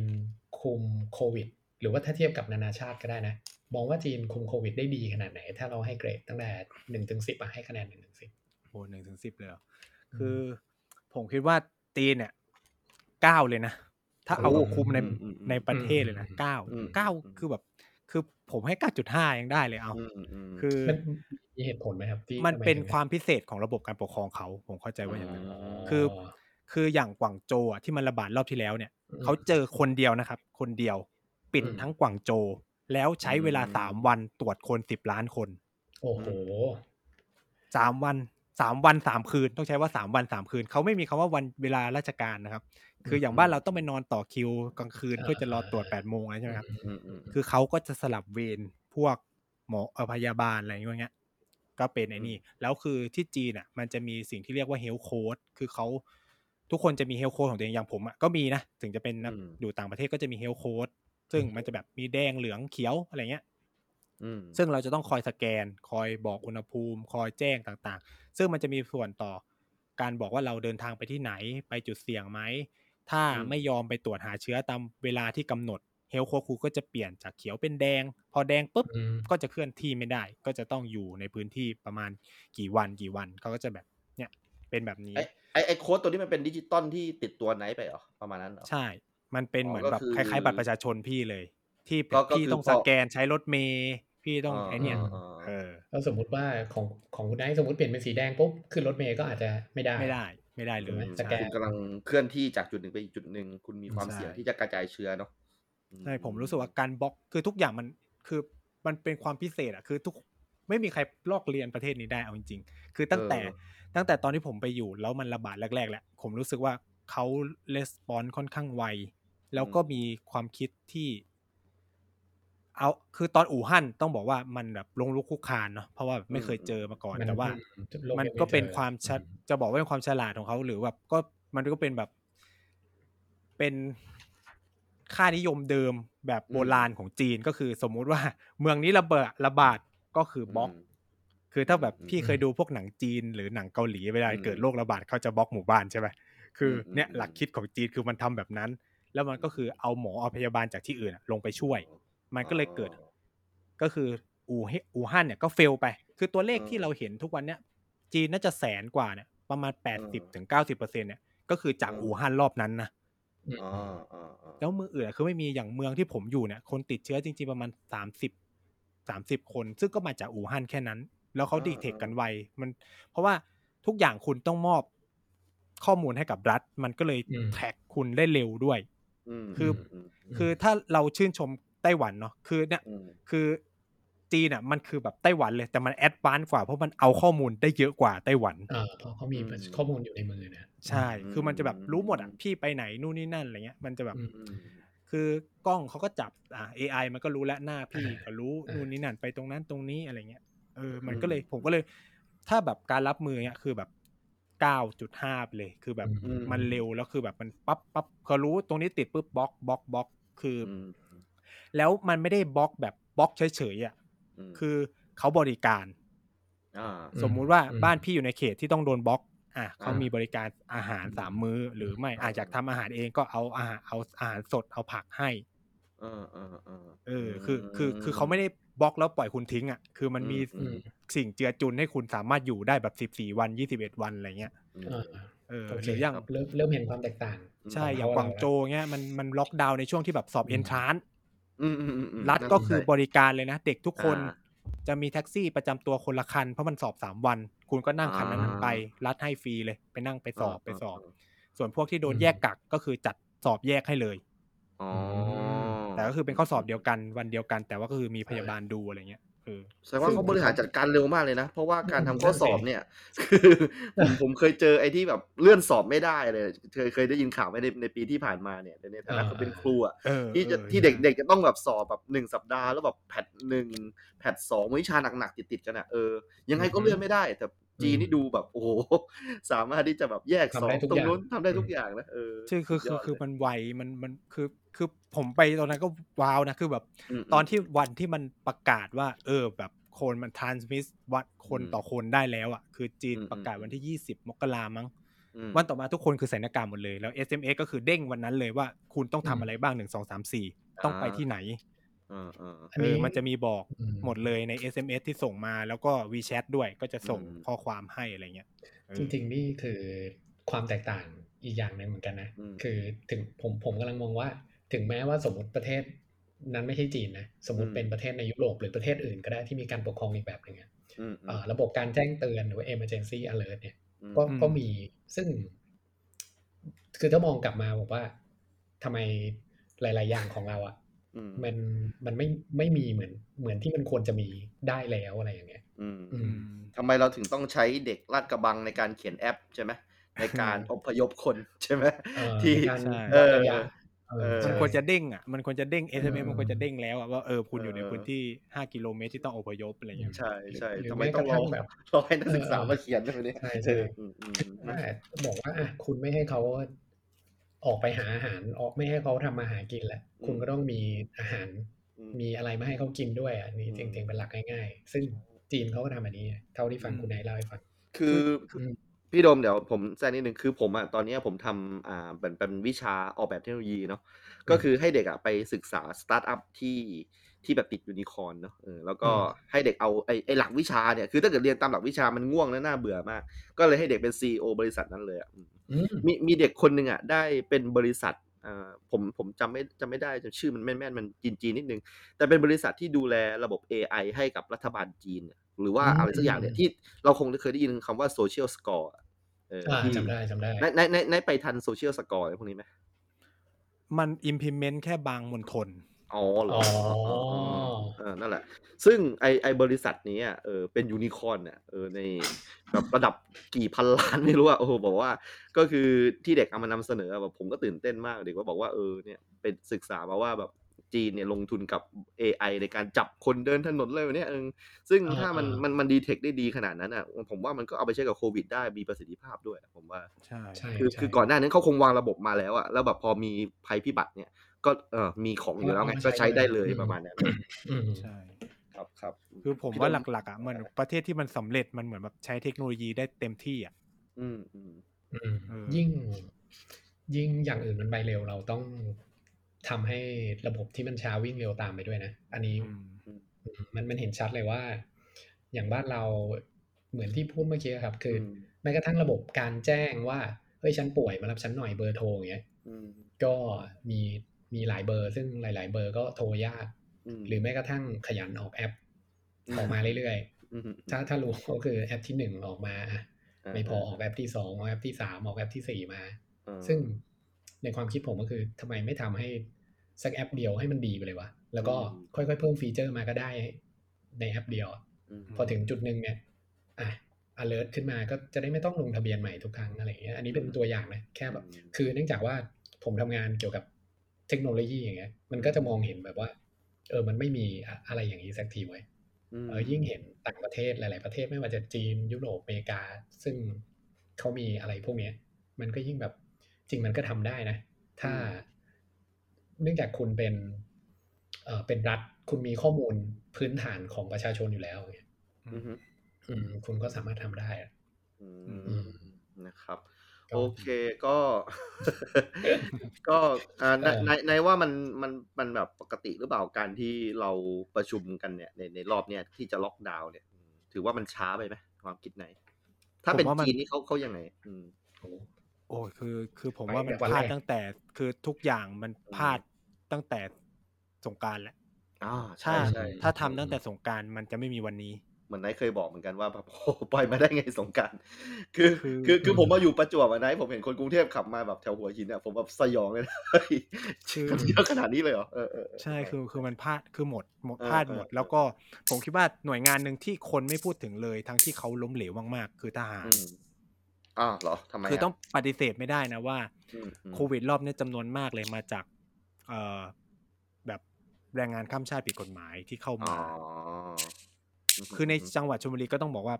คุมโควิด หรือว่าถ้าเทียบกับนานาชาติก็ได้นะ มองว่าจีนคุมโควิดได้ดีขนาดไหน ถ้าเราให้เกรดตั้งแต่1 ถึง 10ให้คะแนน1 ถึง 10โห1 ถึง 10เลยเหรออืคืมอผมคิดว่าจีนเนี่ย9เลยนะ ถ้าโอ้เอาคุมในอืมอืมอืมประอืเทมศเลยอืนะมเก้าอืมอืมอืมคือแบบ คือผมให้9.5ยังได้เลยเอา อืมอืมคือมันมีเหตุผลไหมครับที่มันทำไมเป็นถึงคให้วามพิเศษของระบบการปกครองเขา ผมเข้าใจอ๋ว่าอย่างนั้น คืออ คืออย่างกวางโจวอะที่มันระบาดรอบที่แล้วเนี่ยอืเขามเจอคนเดียวนะครับ คนเดียวปิดอืม ทั้งกวางโจวแล้วอืใช้เวลาม3 วันตรวจคน10 ล้านคน โอ้อืโห ม3 วัน3 วัน 3 คืน ต้องใช้ว่า3 วัน 3 คืน เขาไม่มีคำว่าวันเวลาราชการนะครับ อืคือมอย่างอืบ้านมเราต้องไปนอนต่อคิวกลางคืน อ่าเพื่อจะรอตรวจ8 โมงนะใช่ไหอืมมครับ อืมอืมคือเขาก็จะสลับเวรพวกหมอพยาบาลอะไรอย่างเงี้ย ก็เป็นไอ้อืมนี่แล้วคือที่จีนอ่ะ มันจะมีสิ่งที่เรียกว่าเฮลโค้ดคือเขาทุกคนจะมีเฮลโค้ดของตัวเองอย่างผมอ่ะก็มีนะ ถึงจะเป็นนักอืมอยู่ต่างประเทศก็จะมีเฮลโค้ดซึ่งมันจะแบบมีแดงเหลืองเขียวอะไรเงี้ย อืมซึ่งเราจะต้องคอยสแกน คอยบอกอุณหภูมิ คอยแจ้งต่างๆ ซึ่งมันจะมีส่วนต่อการบอกว่าเราเดินทางไปที่ไหน ไปจุดเสี่ยงไหม ถ้าอืมไม่ยอมไปตรวจหาเชื้อตามเวลาที่กำหนด เฮลโคคูก็จะเปลี่ยนจากเขียวเป็นแดง พอแดงปุ๊บ อืม ก็จะเคลื่อนที่ไม่ได้ ก็จะต้องอยู่ในพื้นที่ประมาณกี่วัน เขาก็จะแบบ เนี่ย เป็นแบบนี้ ไอโค้ดตัวนี้มันเป็นดิจิตอลที่ติดตัวไหนไปเหรอประมาณนั้นเหรอใช่ มันเป็นอ๋อเหมือนก็แบบคือ คล้ายๆบัตรประชาชนพี่เลย ที่แบก็บก็พี่คือต้องพสอแกนใช้รถเมล์พี่ต้ออ๋งอไออ๋อเนี่ย อ๋อเออ แล้วสมมุติว่าของคุณไนท์สมมติเปลี่ยนเป็นสีแดงปุ๊บขึ้นรถเมล์ก็อาจจะไม่ได้ไม่ได้ถูเลกไหมย สแกคุณนกำลังเคลื่อนที่จากจุดหนึ่งไปอีกจุดหนึ่งคุณมีความใช่ เสี่ยงที่จะกระจายเชื้อเนาะอืใช่ผมรู้สึกมว่าการบล็อกคือทุกอย่างคือมันเป็นความพิเศษอะคือทุกไม่มีใครลอกเรียนประเทศนี้ได้เอาจริงๆคือเอตั้งแต่อ ตอนที่ผมไปอยู่แล้วมันระบาดแรกๆแหละผมรู้สึกว่าเขาレスปอนค่อนข้างไวแล้วอืมก็มีความคิดที่ เอาคือตอนอู่ฮั่นต้องบอกว่ามันแบบลงลุกคุกคานเนาะเพราะว่าอืไม่มเคยอืเจมอมาก่อน มันแต่ว่าโลกมันยังไม่ก็เจเป็นอ ความอืชัดมจะบอกว่าเป็นความฉลาดของเขาหรือแบบก็มันก็เป็นแบบเป็นค่านิยมเดิมแบบโบอืมราณของจีนก็คือสมมุติว่า เมืองนี้ระบาดก็คือบอืล็อก มคืออืถ้ามแบบอืมพี่อืเคมยดูพวกหนังจีนหรือหนังเกาหลีเวลาอืเกิมดโรคระบาดเขาจะบล็อกหมู่บ้านใช่ไหมคือือมอืมเนี่ยอืหลัมกคิดของจีนคือมันทำแบบนั้น แล้วมันอืก็มคือเอาหมอเอาพยาบาลจากที่อื่นอะลงไปช่วย มันอ๋อก็เลยเกิด ก็คืออู่ฮั่นเนี่ยก็เฟลไป คือตัวเลขเอที่อเราเห็นทุกวันเนี่ย จีนน่าจะ100,000 กว่าเนี่ยประมาณแปเอดสิบอถึง90%เนี่ย ก็คือเอจากอู่อฮั่นรอบนั้นนะอืมอ๋ออืมอ๋ออ๋อแล้วเมืองอื่นอะคือไม่มีอย่างเมืองที่ผมอยู่เนี่ย คนติดเชื้อจริงๆประมาณ30 คน ซึ่งก็มาจากอู่ฮั่นแค่นั้น แล้วเขาเอดีอเทเอคกัอนไวมัน เพราะว่าทุกอย่างคุณต้องมอบข้อมูลให้กับรัฐ มันก็เลยอืมแท็กคุณได้เร็วด้วย อืมคือือมอืมอืมถ้าเราชื่นชมไต้หวันเนาะคือเนี่ย อืมคือจ จีนอ่ะมันคือแบบไต้หวันเลยแต่มันแอดวานซ์กว่าเพราะมันเอาข้อมูลได้เยอะกว่าไต้หวันเพราะเขามีข้อมูลอยู่ในมือนะใช่คือมันจะแบบรู้หมดอ่ะพี่ไปไหนนู่นนี่นั่นอะไรเงี้ยมันจะแบบคือกล้องเขาก็จับAI มันก็รู้แล้วหน้าพี่ก็รู้นู่นนี่นั่นไปตรงนั้นตรงนี้อะไรเงี้ยมันก็เลยผมก็เลยถ้าแบบการรับมือเงี้ยคือแบบ 9.5 ไปเลยคือแบบมันเร็วแล้วคือแบบมันปั๊บๆเขารู้ตรงนี้ติดปุ๊บบล็อกคือแล้วมันไม่ได้บล็อกแบบบล็อกเฉยๆอ่ะคือเขาบริการสมมุติว่าบ้านพี่อยู่ในเขตที่ต้องโดนบล็อกเขามีบริการอาหาร3มื้อหรือไม่อยากทำอาหารเองก็เอาอาหารสดเอาผักให้คือเขาไม่ได้บล็อกแล้วปล่อยคุณทิ้งอ่ะคือมันมีสิ่งเจือจุนให้คุณสามารถอยู่ได้แบบ14วัน21วันอะไรเงี้ยหรืออย่างเริ่มเห็นความแตกต่างใช่อย่างกวางโจวเงี้ยมันล็อกดาวน์ในช่วงที่แบบสอบเอนทรานซ์รัฐก็คือบริการเลยนะเด็กทุกคนจะมีแท็กซี่ประจำตัวคนละคันเพราะมันสอบ3วันคุณก็นั่งคันนั้นไปรัฐให้ฟรีเลยไปนั่งไปสอบส่วนพวกที่โดนแยกกักก็คือจัดสอบแยกให้เลยแต่ก็คือเป็นข้อสอบเดียวกันวันเดียวกันแต่ว่าก็คือมีพยาบาลดูอะไรเงี้ยแสดงว่าเขาบริหารจัดการเร็วมากเลยนะเพราะว่าการทำข้อสอบเนี่ยคือผมเคยเจอไอ้ที่แบบเลื่อนสอบไม่ได้เลยเคยได้ยินข่าวในปีที่ผ่านมาเนี่ยในฐานะเป็นครูอ่ะที่เด็กๆจะต้องแบบสอบแบบ1สัปดาห์แล้วแบบแพท1แพท2วิชาหนักๆติดๆกันอ่ะยังไงก็เลื่อนไม่ได้แต่จีนนี่ดูแบบโอ้โหสามารถที่จะแบบแยกสอบตรงนู้นทำได้ทุกอย่างนะใช่คือมันไวมันคือผมไปตอนนั้นก็ว้าวนะคือแบบตอนที่วันที่มันประกาศว่าแบบคนมัน transmit วัดคนต่อคนได้แล้วอ่ะคือจีนประกาศวันที่20มกราคมมั้งวันต่อมาทุกคนคือใส่หน้ากากหมดเลยแล้ว SMS ก็คือเด้งวันนั้นเลยว่าคุณต้องทำอะไรบ้าง1 2 3 4ต้องไปที่ไหนอันนี้มันจะมีบอกหมดเลยใน SMS ที่ส่งมาแล้วก็ WeChat ด้วยก็จะส่งข้อความให้อะไรเงี้ยจริงๆนี่คือความแตกต่างอีกอย่างนึงเหมือนกันนะคือถึงผมกำลังมองว่าถึงแม้ว่าสมมติประเทศนั้นไม่ใช่จีนนะสมมติเป็นประเทศในยุโรปหรือประเทศอื่นก็ได้ที่มีการปกครองอีกแบบนึงระบบการแจ้งเตือนหรือว่า emergency alert เนี่ยก็มีซึ่งคือถ้ามองกลับมาบอกว่าทำไมหลายๆอย่างของเราอ่ะมันไม่มีเหมือนที่มันควรจะมีได้แล้วอะไรอย่างเงี้ยทำไมเราถึงต้องใช้เด็กลาดกระบังในการเขียนแอปใช่ไหมในการอพยพคนใช่ไหมที่มันควรจะเด้งอ่ะมันควรจะเด้ง SMS มันควรจะเด้งแล้วอ่ะว่าคุณอยู่ในพื้นที่5กิโลเมตรที่ต้องอพยพอะไรอย่างเงี้ยใช่ๆทำไมต้องรอให้นักศึกษามาเขียนใช่มั้ยเนี่ยใช่บอกว่าคุณไม่ให้เขาออกไปหาอาหารออกไม่ให้เขาทำอาหารกินแหละคุณก็ต้องมีอาหารมีอะไรมาให้เขากินด้วยอ่ะนี่จริงๆเป็นหลักง่ายๆซึ่งจีนเขาก็ทำอันนี้เท่าที่ฟังคุณนายเล่าให้ฟังคือพี่โดมเดี๋ยวผมแซนนิดนึงคือผมอ่ะตอนนี้ผมทำเป็นวิชาออกแบบเทคโนโลยีเนาะก็คือให้เด็กอ่ะไปศึกษาสตาร์ทอัพที่แบบติดยูนิคอร์นเนาะแล้วก็ให้เด็กเอาไอ้หลักวิชาเนี่ยคือถ้าเกิดเรียนตามหลักวิชามันง่วงและน่าเบื่อมากก็เลยให้เด็กเป็น CEO บริษัทนั้นเลยอ่ะมีเด็กคนนึงอ่ะได้เป็นบริษัทผมจำไม่ได้ชื่อมันแม่นๆมันจีนนิดนึงแต่เป็นบริษัทที่ดูแลระบบ AI ให้กับรัฐบาลจีนหรือว่าอะไรสักอย่างเนี่ยที่เราคงเคยได้ยินคำว่า social score จำได้ในไปทัน social score พวกนี้ไหมมัน implement แค่บางมณฑลนั่นแหละซึ่งไอ้บริษัทนี้เป็นยูนิคอร์นเนี่ยในแบบระดับกี่พันล้านไม่รู้อ่ะบอกว่าก็คือที่เด็กเอามานำเสนอแบบผมก็ตื่นเต้นมากเด็กก็บอกว่าเนี่ยไปศึกษามาว่าแบบจีนเนี่ยลงทุนกับ AI ในการจับคนเดินถนนเลยเนี่ยซึ่งถ้ามันดีเทคได้ดีขนาดนั้นอ่ะผมว่ามันก็เอาไปใช้กับโควิดได้มีประสิทธิภาพด้วยผมว่าใช่คือก่อนหน้านั้นเขาคงวางระบบมาแล้วอ่ะแล้วแบบพอมีภัยพิบัติเนี่ยก็มีของอยู่แล้วไงก็ใช้ได้เลยประมาณนั้นใช่ครับคือผมว่าหลักๆอ่ะเหมือนประเทศที่มันสำเร็จมันเหมือนแบบใช้เทคโนโลยีได้เต็มที่อ่ะยิ่งอย่างอื่นมันไปเร็วเราต้องทำให้ระบบที่มันช้าวิ่งเร็วตามไปด้วยนะอันนี้มันเห็นชัดเลยว่าอย่างบ้านเราเหมือนที่พูดเมื่อกี้ครับคือแม้กระทั่งระบบการแจ้งว่าเฮ้ยฉันป่วยมารับฉันหน่อยเบอร์โทรอย่างเงี้ยก็มีหลายเบอร์ซึ่งหลายๆเบอร์ก็โทรยากหรือแม้กระทั่งขยันออกแอปออกมาเรื่อยๆถ้ารู้ก็คือแอปที่1ออกมาไม่พอออกแอปที่2ออกแอปที่3ออกแอปที่4มาซึ่งในความคิดผมก็คือทำไมไม่ทำให้สักแอปเดียวให้มันดีไปเลยวะแล้วก็ค่อยๆเพิ่มฟีเจอร์มาก็ได้ ในแอปเดียวพอถึงจุดนึงเนี่ยalert ขึ้นมาก็จะได้ไม่ต้องลงทะเบียนใหม่ทุกครั้งอะไรอย่างเงี้ยอันนี้เป็นตัวอย่างนะแค่แบบคือเนื่องจากว่าผมทำงานเกี่ยวกับเทคโนโลยีอย่างเงี้ยมันก็จะมองเห็นแบบว่ามันไม่มีอะไรอย่างนี้สักทีไว้ยิ่งเห็นต่างประเทศหลายๆประเทศไม่ว่าจะจีนยุโรปอเมริกาซึ่งเขามีอะไรพวกเนี้ยมันก็ยิ่งแบบจริงมันก็ทำได้นะถ้าเนื่องจากคุณเป็นรัฐคุณมีข้อมูลพื้นฐานของประชาชนอยู่แล้วอย่างเงี้ยคุณก็สามารถทำได้นะครับโอเคก็ในว่ามันแบบปกติหรือเปล่าการที่เราประชุมกันเนี่ยในรอบเนี่ยที่จะล็อกดาวน์เนี่ยถือว่ามันช้าไปไหมความคิดไหนถ้าเป็นจีนนี่เขายังไงคือผมว่ามันพลาดตั้งแต่คือทุกอย่างมันพลาดตั้งแต่สงกรานต์แล้วใช่ถ้าทำตั้งแต่สงกรานต์มันจะไม่มีวันนี้เหมือนนายเคยบอกเหมือนกันว่าปล่อยมาได้ไงสงกรานต์คือผมมาอยู่ประจวบนายผมเห็นคนกรุงเทพขับมาแบบแถวหัวหินเนี่ยผมแบบสยองเลยนะเยอะขนาดนี้เลยเหรอใช่คือมันพลาดคือหมดพลาดหมดแล้วก็ผมคิดว่าหน่วยงานนึงที่คนไม่พูดถึงเลยทั้งที่เขาล้มเหลวมากๆคือทหารเหรอทำไมคือต้องปฏิเสธไม่ได้นะว่าโควิดรอบนี้จำนวนมากเลยมาจากแบบแรงงานข้ามชาติผิดกฎหมายที่เข้ามาคือในจังหวัดชลบุรีก็ต้องบอกว่า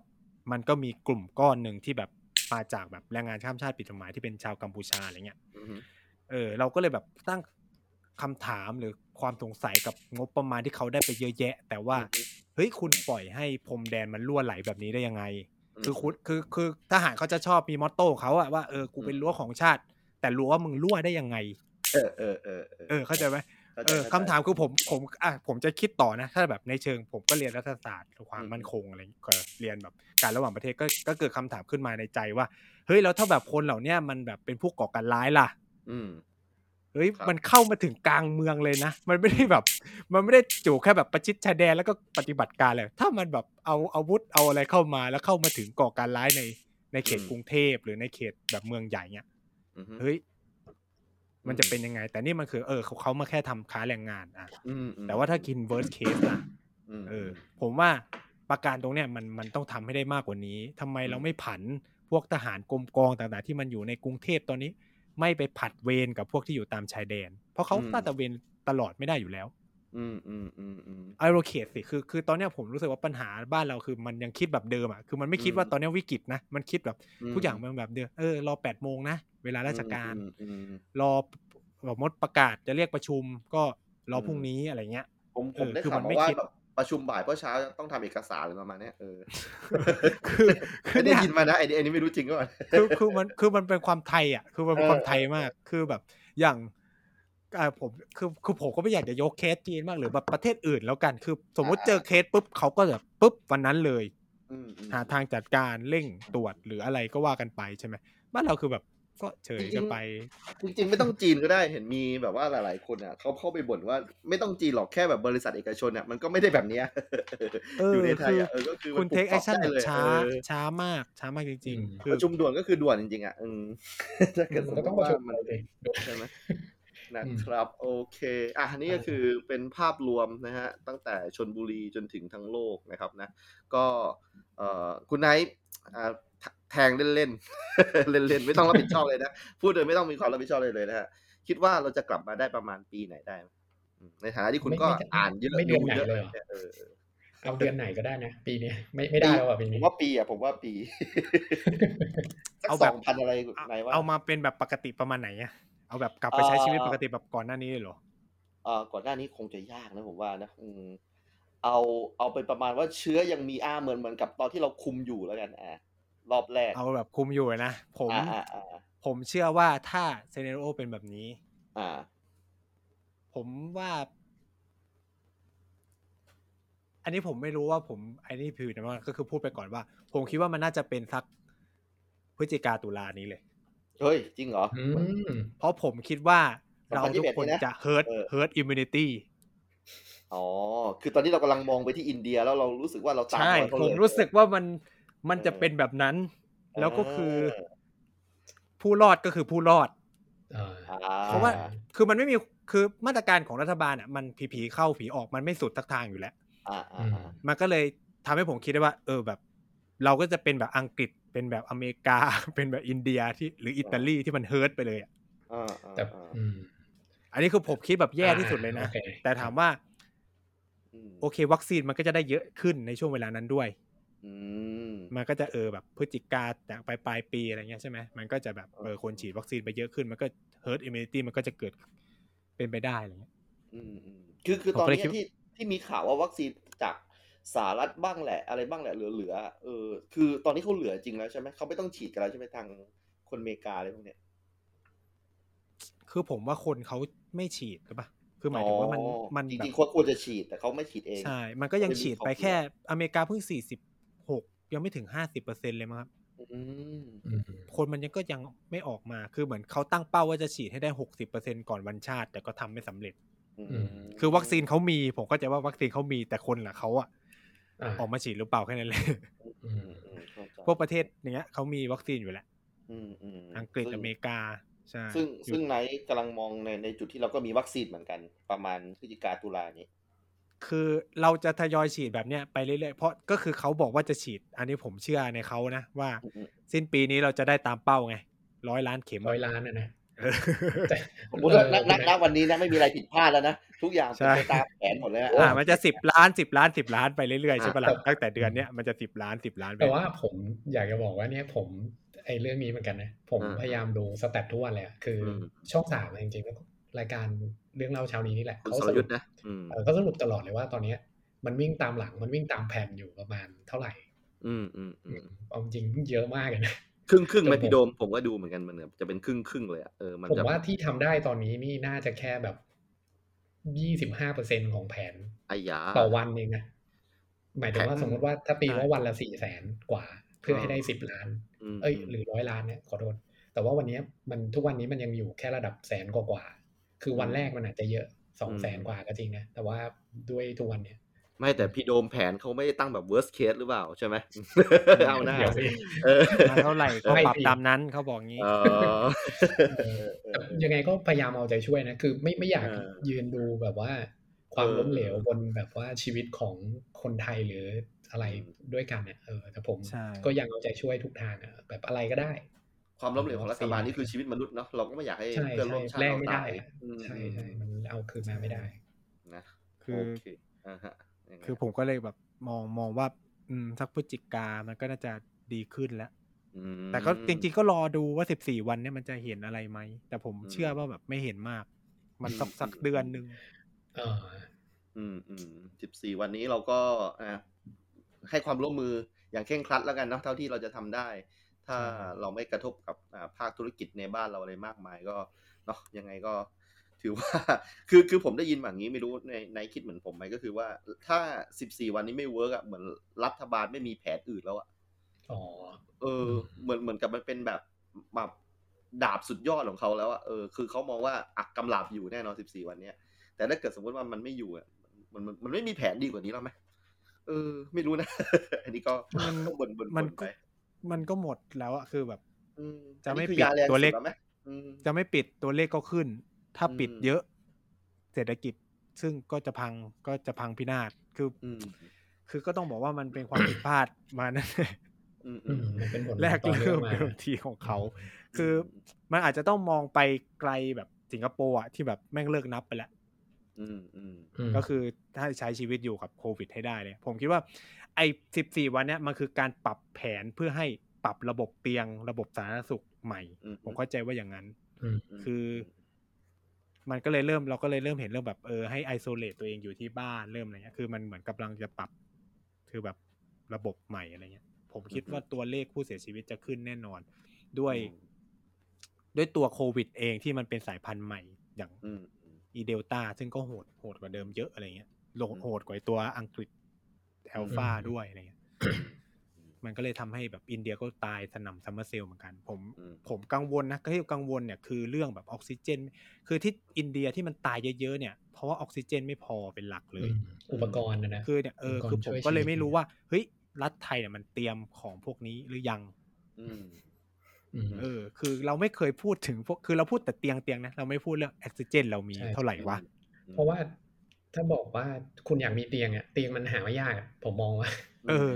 มันก็มีกลุ่มก้อนนึงที่แบบมาจากแบบแรงงานข้ามชาติผิดกฎหมายที่เป็นชาวกัมพูชาอะไรเงี้ยเราก็เลยแบบตั้งคำถามหรือความสงสัยกับงบประมาณที่เขาได้ไปเยอะแยะแต่ว่าเฮ้ยคุณปล่อยให้พรมแดนมันรั่วไหลแบบนี้ได้ยังไงคือทหารเขาจะชอบมีมอตโต้เขาอะว่ากูเป็นรั้วของชาติแต่รั้วมึงรั่วได้ยังไงเข้าใจไหมคำถามคือผมจะคิดต่อนะถ้าแบบในเชิงผมก็เรียนรัฐศาสตร์ความมั่นคงอะไรก็เรียนแบบการระหว่างประเทศก็เกิดคำถามขึ้นมาในใจว่าเฮ้ยแล้วถ้าแบบคนเหล่านี้มันแบบเป็นผู้ก่อการร้ายล่ะเฮ้ยมันเข้ามาถึงกลางเมืองเลยนะมันไม่ได้จู่แค่แบบประชิดชายแดนแล้วก็ปฏิบัติการเลยถ้ามันแบบเอาอาวุธเอาอะไรเข้ามาแล้วเข้ามาถึงก่อการร้ายในเขตกรุงเทพหรือในเขตแบบเมืองใหญ่เนี้ยเฮ้ยมันจะเป็นยังไงแต่นี่มันคือเขามาแค่ทำค้าแรงงานแต่ว่าถ้ากิน worst case นะผมว่าประการตรงเนี้ยมันต้องทำให้ได้มากกว่านี้ทำไมเราไม่ผันพวกทหารกรมกองต่างๆที่มันอยู่ในกรุงเทพตอนนี้ไม่ไปผัดเวรกับพวกที่อยู่ตามชายแดนเพราะเขาต้านตะเวนตลอดไม่ได้อยู่แล้วเอาโรเคสสิคือตอนเนี้ยผมรู้สึกว่าปัญหาบ้านเราคือมันยังคิดแบบเดิมอ่ะคือมันไม่คิดว่าตอนนี้วิกฤตนะมันคิดแบบทุกอย่างมันแบบเดิมรอ 8:00 นนะเวลาราชการรอแบบมดประกาศจะเรียกประชุมก็รอพรุ่งนี้อะไรเงี้ยผมได้ข่าวว่าแบบประชุมบ่ายเพราะเช้าต้องทำเอกสารหรือประมาณนี้คือได้ยินมานะไอ้นี่ไม่รู้จริงก็คือมันเป็นความไทยอ่ะคือมันเป็นความไทยมากคือแบบอย่างผมคือผมก็ไม่อยากจะยกเคสจีนมากหรือแบบประเทศอื่นแล้วกันคือสมมติเจอเคสปุ๊บเขาก็แบบปุ๊บวันนั้นเลยหาทางจัดการเร่งตรวจหรืออะไรก็ว่ากันไปใช่ไหมบ้านเราคือแบบก็เฉยจะไปจริงๆไม่ต้องจีนก็ได้เห็นมีแบบว่าหลายๆคนอ่ะเขาเข้าไปบ่นว่าไม่ต้องจีนหรอกแค่แบบบริษัทเอกชนอ่ะมันก็ไม่ได้แบบเนี้ยอยู่ในไทยอ่ะก็คือคุณเทคแอคชั่นเลยช้ามากจริงๆประชุมด่วนก็คือด่วนจริงๆอ่ะก็ต้องประชุมมันเองใช่ไหมนะครับโอเคอันนี้ก็คือเป็นภาพรวมนะฮะตั้งแต่ชลบุรีจนถึงทั้งโลกนะครับนะก็คุณไนท์แทงเล่นไม่ต้องรับผิดชอบเลยนะพูดโดยไม่ต้องมีความรับผิดชอบเลยนะฮะคิดว่าเราจะกลับมาได้ประมาณปีไหนได้ในฐานะที่คุณก็อ่านเยอะไม่เดือนไหนเลยเอาเดือนไหนก็ได้นะปีนี้ไม่ได้แล้วอ่ะปีนี้ผมว่าปีเอาแบบพันอะไรไหนว่าเอามาเป็นแบบปกติประมาณไหนอ่ะเอาแบบกลับไปใช้ชีวิตปกติแบบก่อนหน้านี้เลยเหรอก่อนหน้านี้คงจะยากนะผมว่านะเอาไปประมาณว่าเชื้อยังมีเหมือนกับตอนที่เราคุมอยู่แล้วกันรอบแรกเอาแบบคุมอยู่นะผมเชื่อว่าถ้าซีเนโอเป็นแบบนี้ผมว่าอันนี้ผมไม่รู้ว่าผมไอ้นี่ผิดนะมันก็คือพูดไปก่อนว่าผมคิดว่ามันน่าจะเป็นสักพฤศจิกาตุลานี้เลยเฮ้ยจริงเหรอเพราะผมคิดว่าเราทุกคนจะherd immunityคือตอนนี้เรากำลังมองไปที่อินเดียแล้วเรารู้สึกว่าเราตามรอยเขาเลยผมรู้สึกว่ามันจะเป็นแบบนั้นแล้วก็คือผู้รอดก็คือผู้รอดเพราะว่าคือมันไม่มีคือมาตรการของรัฐบาลอ่ะมันผีเข้าผีออกมันไม่สุดทักทางอยู่แล้ว มันก็เลยทำให้ผมคิดได้ว่าแบบเราก็จะเป็นแบบอังกฤษเป็นแบบอเมริกาเป็นแบบอินเดียที่หรืออิตาลีที่มันเฮิร์ตไปเลยอ่ะแต่อันนี้คือผมคิดแบบแย่ที่สุดเลยนะแต่ถามว่าโอเควัคซีนมันก็จะได้เยอะขึ้นในช่วงเวลานั้นด้วยมันก็จะแบบพฤศจิกาจากปลายปีอะไรเงี้ยใช่ไหมมันก็จะแบบคนฉีดวัคซีนไปเยอะขึ้นมันก็เฮิร์ตอิมมูนิตี้มันก็จะเกิดเป็นไปได้อะไรเงี้ยคือตอนนี้ที่มีข่าวว่าวัคซีนจากสหรัฐบ้างแหละอะไรบ้างแหละเหลือคือตอนนี้เขาเหลือจริงแล้วใช่ไหมเขาไม่ต้องฉีดกันแล้วใช่ไหมทางคนอเมริกาอะไรพวกเนี้ยคือผมว่าคนเขาไม่ฉีดหรือเปล่าคือหมายถึงว่ามันจริงๆควรจะฉีดแต่เขาไม่ฉีดเองใช่มันก็ยังฉีดไปแค่อเมริกาเพิ่ง46ยังไม่ถึง 50% เลยมั้งครับคนมันยังก็ยังไม่ออกมาคือเหมือนเขาตั้งเป้าว่าจะฉีดให้ได้ 60% ก่อนวันชาติแต่ก็ทำไม่สำเร็จคือวัคซีนเขามีผมก็จะว่าวัคซีนเขามีแต่คนล่ะเขาอะออกมาฉีดหรือเปล่าแค่นั้นเลยพวกประเทศอย่างเงี้ยเขามีวัคซีนอยู่แล้วอังกฤษอเมริกาใช่ซึ่งไหนกำลังมองในจุดที่เราก็มีวัคซีนเหมือนกันประมาณพฤศจิกาตุลานี้คือเราจะทยอยฉีดแบบเนี้ยไปเรื่อยๆเพราะก็คือเขาบอกว่าจะฉีดอันนี้ผมเชื่อในเขานะว่าสิ้นปีนี้เราจะได้ตามเป้าไง100 ล้านเข็ม100 ล้านนะนะผมว่าณวันนี้นะไม่มีอะไรผิดพลาดแล้วนะทุกอย่างเป็นไปตามแผนหมดแล้วมันจะ10 ล้านไปเรื่อยๆใช่ป่ะล่ะตั้งแต่เดือนเนี้ยมันจะ10 ล้านไปแต่ว่าผมอยากจะบอกว่าเนี่ยผมไอ้เรื่องนี้เหมือนกันนะผมพยายามดูสแตททุกวันเลยคือช่อง3จริงๆแล้วรายการเรื่องเล่าเช้านี้นี่แหละเขาสรุปนะเขาสรุปตลอดเลยว่าตอนนี้มันวิ่งตามหลังมันวิ่งตามแผนอยู่ประมาณเท่าไหร่เอาจริงเยอะมากเลยนะครึ่งไม่พี่โดมผมก็ดูเหมือนกันมันจะเป็นครึ่งเลยมันผมว่าที่ทำได้ตอนนี้นี่น่าจะแค่แบบ 25% ของแผนต่อวันเองนะหมายถึงว่าสมมติว่าถ้าตีว่าวันละ 400,000 กว่าเพื่อให้ได้10ล้านหรือ100ล้านเนี่ยขอโทษแต่ว่าวันนี้มันทุกวันนี้มันยังอยู่แค่ระดับแสนกว่าคือวันแรกมันอาจจะเยอะ 200,000 กว่าก็จริงนะแต่ว่าด้วยทุกวันเนี่ยไม่แต่พี่โดมแผนเขาไม่ได้ตั้งแบบ worst case หรือเปล่าใช่ไหมเอาหน้าเท่าไหร่ก็ปรับตามนั้นเขาบอกงี้ยังไงก็พยายามเอาใจช่วยนะคือไม่อยากยืนดูแบบว่าความล้มเหลวบนแบบว่าชีวิตของคนไทยหรืออะไรด้วยกันเนี่ยแต่ผมก็ยังเอาใจช่วยทุกทางแบบอะไรก็ได้ความล้มเหลวของรัฐบาลนี่คือชีวิตมนุษย์เนาะเราก็ไม่อยากให้เกิดล้มชาติเราตายใช่ใช่มันเอาคืนมาไม่ได้นะคือผมก็เลยแบบมองว่าสักพฤศจิกามันก็น่าจะดีขึ้นแล้วแต่ก็จริงๆก็รอดูว่า14วันเนี่ยมันจะเห็นอะไรไหมแต่ผมเชื่อว่าแบบไม่เห็นมากมันต้องสักเดือนนึง14วันนี้เราก็ให้ความร่วมมืออย่างเคร่งครัดแล้วกันเนาะเท่าที่เราจะทำได้ถ้าเราไม่กระทบกับภาคธุรกิจในบ้านเราอะไรมากมายก็เนาะยังไงก็ถือว่าคือผมได้ยินแบบนี้ไม่รู้ในคิดเหมือนผมไหมก็คือว่าถ้า14วันนี้ไม่เวิร์กอ่ะเหมือนรัฐบาลไม่มีแผนอื่นแล้วอ่ะเหมือนกับมันเป็นแบบดาบสุดยอดของเขาแล้วอ่ะคือเขามองว่าอักกำลับอยู่แน่นอน14วันเนี้ยแต่ถ้าเกิดสมมติว่ามันไม่อยู่อ่ะมันไม่มีแผนดีกว่านี้แล้วไหมไม่รู้นะอันนี้ก็บ่นไปมันก็หมดแล้วอะคือแบบจะไม่ปิดตัวเลขจะไม่ปิดตัวเลขก็ขึ้นถ้าปิดเยอะเศรษฐกิจซึ่งก็จะพังพินาศคือก็ต้องบอกว่ามันเป็นความผิดพลาดมานั่นแรกเริ่มเดิมทีของเขาคือมันอาจจะต้องมองไปไกลแบบสิงคโปร์อะที่แบบแม่งเลิกนับไปแล้วก็คือถ้าใช้ชีวิตอยู่กับโควิดให้ได้เนี่ยผมคิดว่าไอ้14วันเนี้ยมันคือการปรับแผนเพื่อให้ปรับระบบเตียงระบบสาธารณสุขใหม่ผมเข้าใจว่าอย่างนั้นคือมันก็เลยเราก็เลยเริ่มเห็นเรื่องแบบให้ไอโซเลตตัวเองอยู่ที่บ้านเริ่มอะไรเงี้ยคือมันเหมือนกำลังจะปรับคือแบบระบบใหม่อะไรเงี้ยผมคิดว่าตัวเลขผู้เสียชีวิตจะขึ้นแน่นอนด้วยตัวโควิดเองที่มันเป็นสายพันธุ์ใหม่อย่างอีเดลต้าซึ่งก็โหดกว่าเดิมเยอะอะไรเงี้ยโหดกว่าตัวอังกฤษอัลฟาด้วยอะไรเงี้ยมันก็เลยทำให้แบบอินเดียก็ตายสนั่นซัมเมอร์เซลเหมือนกันผมกังวลนะก็ที่กังวลเนี่ยคือเรื่องแบบออกซิเจนคือที่อินเดียที่มันตายเยอะๆเนี่ยเพราะว่าออกซิเจนไม่พอเป็นหลักเลยอุปกรณ์นะคือเนี่ยคือผมก็เลยไม่รู้ว่าเฮ้ยรัฐไทยเนี่ยมันเตรียมของพวกนี้หรือยังคือเราไม่เคยพูดถึงพวกคือเราพูดแต่เตียงนะเราไม่พูดเรื่องออกซิเจนเรามีเท่าไหร่วะเพราะว่า ถ้าบอกว่าคุณอยากมีเตียงเนี่ยเตียงมันหาไม่ยากผมมองว่า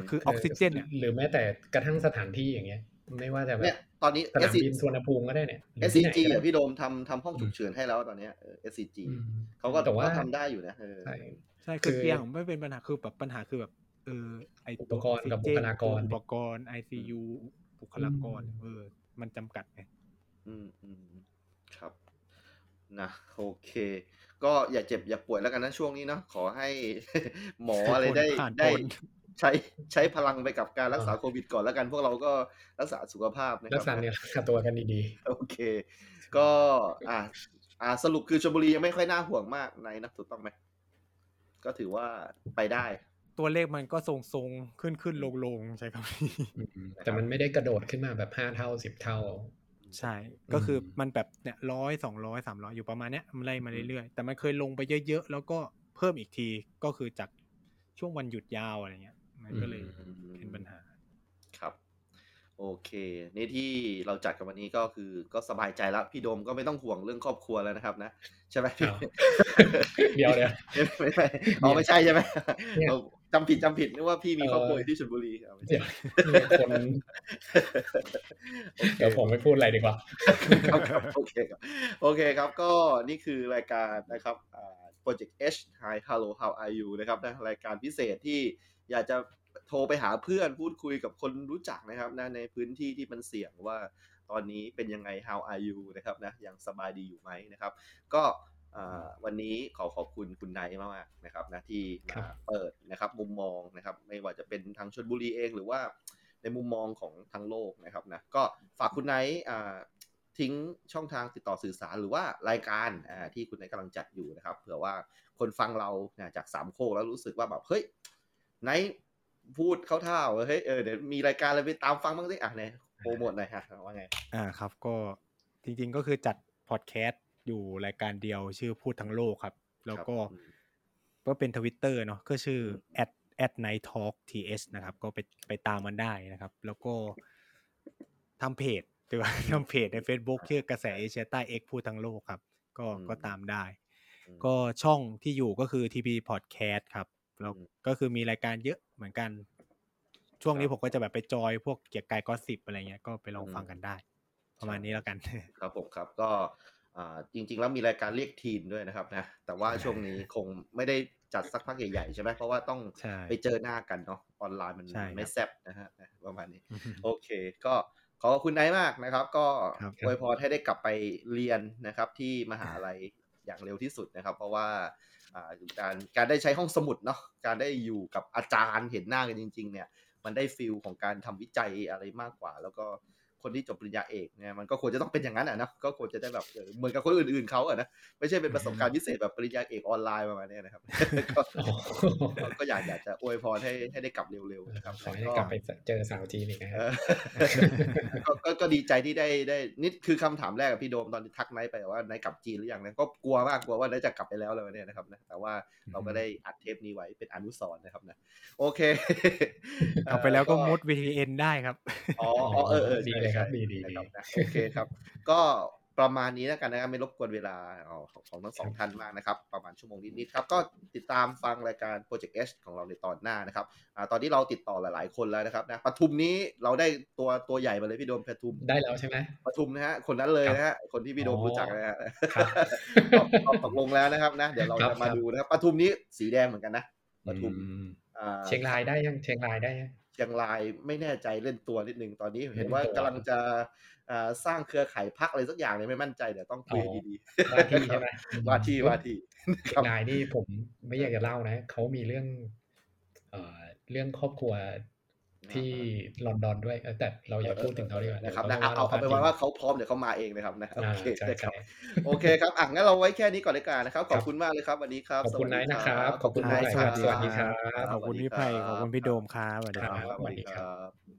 คือออกซิเจนหรือแม้แต่กระทั่งสถานที่อย่างเงี้ยไม่ว่าจะแบบตอนนี้สนามบินสุวรรณภูมิก็ได้เนี่ย SCG เนี่ยพี่โดมทำห้องฉุกเฉินให้แล้วตอนนี้SCG เขาก็ทำได้อยู่นะใช่คือเตียงไม่เป็นปัญหาคือแบบปัญหาคือแบบอุปกรณ์กับบุคลากรICU บุคลากรมันจำกัดไงครับนะโอเคก็อย่าเจ็บอย่าป่วยแล้วกันนะช่วงนี้เนาะขอให้หมออะไรได้ใช้พลังไปกับการรักษาโควิดก่อนแล้วกันพวกเราก็รักษาสุขภาพนะครับรักษาเนี่ยรักษาตัวกันดีๆโอเคก็สรุปคือชลบุรียังไม่ค่อยน่าห่วงมากในนะถูกต้องไหมก็ถือว่าไปได้ตัวเลขมันก็ทรงๆขึ้นๆลงๆใช่ครับพี่แต่มันไม่ได้กระโดดขึ้นมาแบบ5เท่า10เท่าใช่ก็คือมันแบบเนี่ย100 200 300อยู่ประมาณเนี้ยมันไล่มาเรื่อยๆแต่มันเคยลงไปเยอะๆแล้วก็เพิ่มอีกทีก็คือจากช่วงวันหยุดยาวอะไรเงี้ยมันก็เลยเป็นปัญหาครับโอเคนี่ที่เราจัดกันวันนี้ก็คือก็สบายใจแล้วพี่โดมก็ไม่ต้องห่วงเรื่องครอบครัวแล้วนะครับนะใช่ไหมเดี๋ยวไม่ใช่ใช่ไหมจำผิดนึกว่าพี่มีครอบครัวที่ชลบุรีเดี๋ยวผมไม่พูดอะไรดีกว่าโอเคครับก็นี่คือรายการนะครับProject H Hi Hello How Are You นะครับนะรายการพิเศษที่อยากจะโทรไปหาเพื่อนพูดคุยกับคนรู้จักนะครับนะในพื้นที่ที่มันเสี่ยงว่าตอนนี้เป็นยังไง How Are You นะครับนะยังสบายดีอยู่ไหมนะครับก็วันนี้ขอบคุณคุณไนท์มากๆนะครับนะที่มาเปิดนะครับมุมมองนะครับไม่ว่าจะเป็นทางชลบุรีเองหรือว่าในมุมมองของทางโลกนะครับนะก็ฝากคุณไนท์ทิ้งช่องทางติดต่อสื่อสารหรือว่ารายการที่คุณไนท์กำลังจัดอยู่นะครับเผื่อว่าคนฟังเราจากสามโคกแล้วรู้สึกว่าแบบเฮ้ยไนท์พูดเข้าท่าเฮ้ยเดี๋ยวมีรายการอะไรไปตามฟังบ้างสิไหนโปรโมทหน่อยฮะว่าไงครับก็จริงๆก็คือจัดพอดแคสต์อยู่รายการเดียวชื่อพูดทั้งโลกครับแล้วก็เป็น Twitter เนาะก็ชื่อ @nighttalkth นะครับก็ไปตามมันได้นะครับแล้วก็ทำเพจใน Facebook ชื่อกระแสเอเชียใต้ X พูดทั้งโลกครับก็ตามได้ก็ช่องที่อยู่ก็คือ TP Podcast ครับแล้วก็คือมีรายการเยอะเหมือนกันช่วงนี้ผมก็จะแบบไปจอยพวกเกี่ยวกับกอสซิปอะไรเงี้ยก็ไปลองฟังกันได้ประมาณนี้แล้วกันครับผมครับก็จริงๆแล้วมีรายการเรียกทีมด้วยนะครับนะแต่ว่าช่วงนี้คงไม่ได้จัดสักพักใหญ่ๆใช่ไหมเพราะว่าต้องไปเจอหน้ากันเนาะออนไลน์มันไม่แซ่บนะฮะประมาณนี้โอเคก็ขอบคุณไนท์มากนะครับก็อวยพรให้ได้กลับไปเรียนนะครับที่มหาลัยอย่างเร็วที่สุดนะครับเพราะว่าการได้ใช้ห้องสมุดเนาะการได้อยู่กับอาจารย์เห็นหน้ากันจริงๆเนี่ยมันได้ฟีลของการทำวิจัยอะไรมากกว่าแล้วก็คนที่จบปริญญาเอกเนี่ยมันก็ควรจะต้องเป็นอย่างนั้นอ่ะนะก็ควรจะได้แบบเหมือนกับคนอื่นๆเขาอ่ะนะไม่ใช่เป็นประสบการณ์พิเศษแบบปริญญาเอกออนไลน์ประมาณนี้นะครับก็อยากจะอวยพรให้ได้กลับเร็วๆนะครับขอให้กลับไปเจอสาวจีนอีกนะครับก็ดีใจที่ได้นี่คือคำถามแรกกับพี่โดมตอนที่ทักไนท์ไปว่าไนท์กลับจีนหรือยังนะก็กลัวว่าไนท์จะกลับไปแล้วอะไรเนี่ยนะครับนะแต่ว่าเราก็ได้อัดเทปนี้ไว้เป็นอนุสรณ์นะครับนะโอเคกลับไปแล้วก็มุด VPN ได้ครับดีเลยครับดีๆนะครับนะโอเคครับก็ประมาณนี้แล้วกันนะครับไม่รบกวนเวลาของทั้งสองท่านมากนะครับประมาณชั่วโมงนิดๆครับก็ติดตามฟังรายการ Project H ของเราในตอนหน้านะครับตอนนี้เราติดต่อหลายๆคนแล้วนะครับนะปทุมนี้เราได้ตัวใหญ่มาเลยพี่โดมปทุมได้แล้วใช่ไหมปทุมนะฮะคนนั้นเลยนะฮะคนที่พี่โดมรู้จักนะฮะตกลงแล้วนะครับนะเดี๋ยวเราจะมาดูนะครับปทุมนี้สีแดงเหมือนกันนะปทุมเชียงรายได้ยังเชียงรายได้ยังไลน์ไม่แน่ใจเล่นตัวนิดนึงตอนนี้เห็นว่ากำลังจะสร้างเครือข่ายพรรคอะไรสักอย่างเลยไม่มั่นใจเดี๋ยวต้องคุยดีๆว่าที่นายนี่ผมไม่อยากจะเล่านะเขามีเรื่องครอบครัวที่ลอนดอนด้วยแต่เราอย่าพูดถึงเขาดีกว่านะครับนะเอาไปว่าเขาพร้อมเดี๋ยวเขามาเองนะครับนะโอเคครับโอเคครับอ่ะงั้นเราไว้แค่นี้ก่อนเลยกันนะครับขอบคุณมากเลยครับวันนี้ครับขอบคุณนายนะครับขอบคุณนายสวัสดีครับขอบคุณพี่ไพขอบคุณพี่โดมครับสวัสดีครับ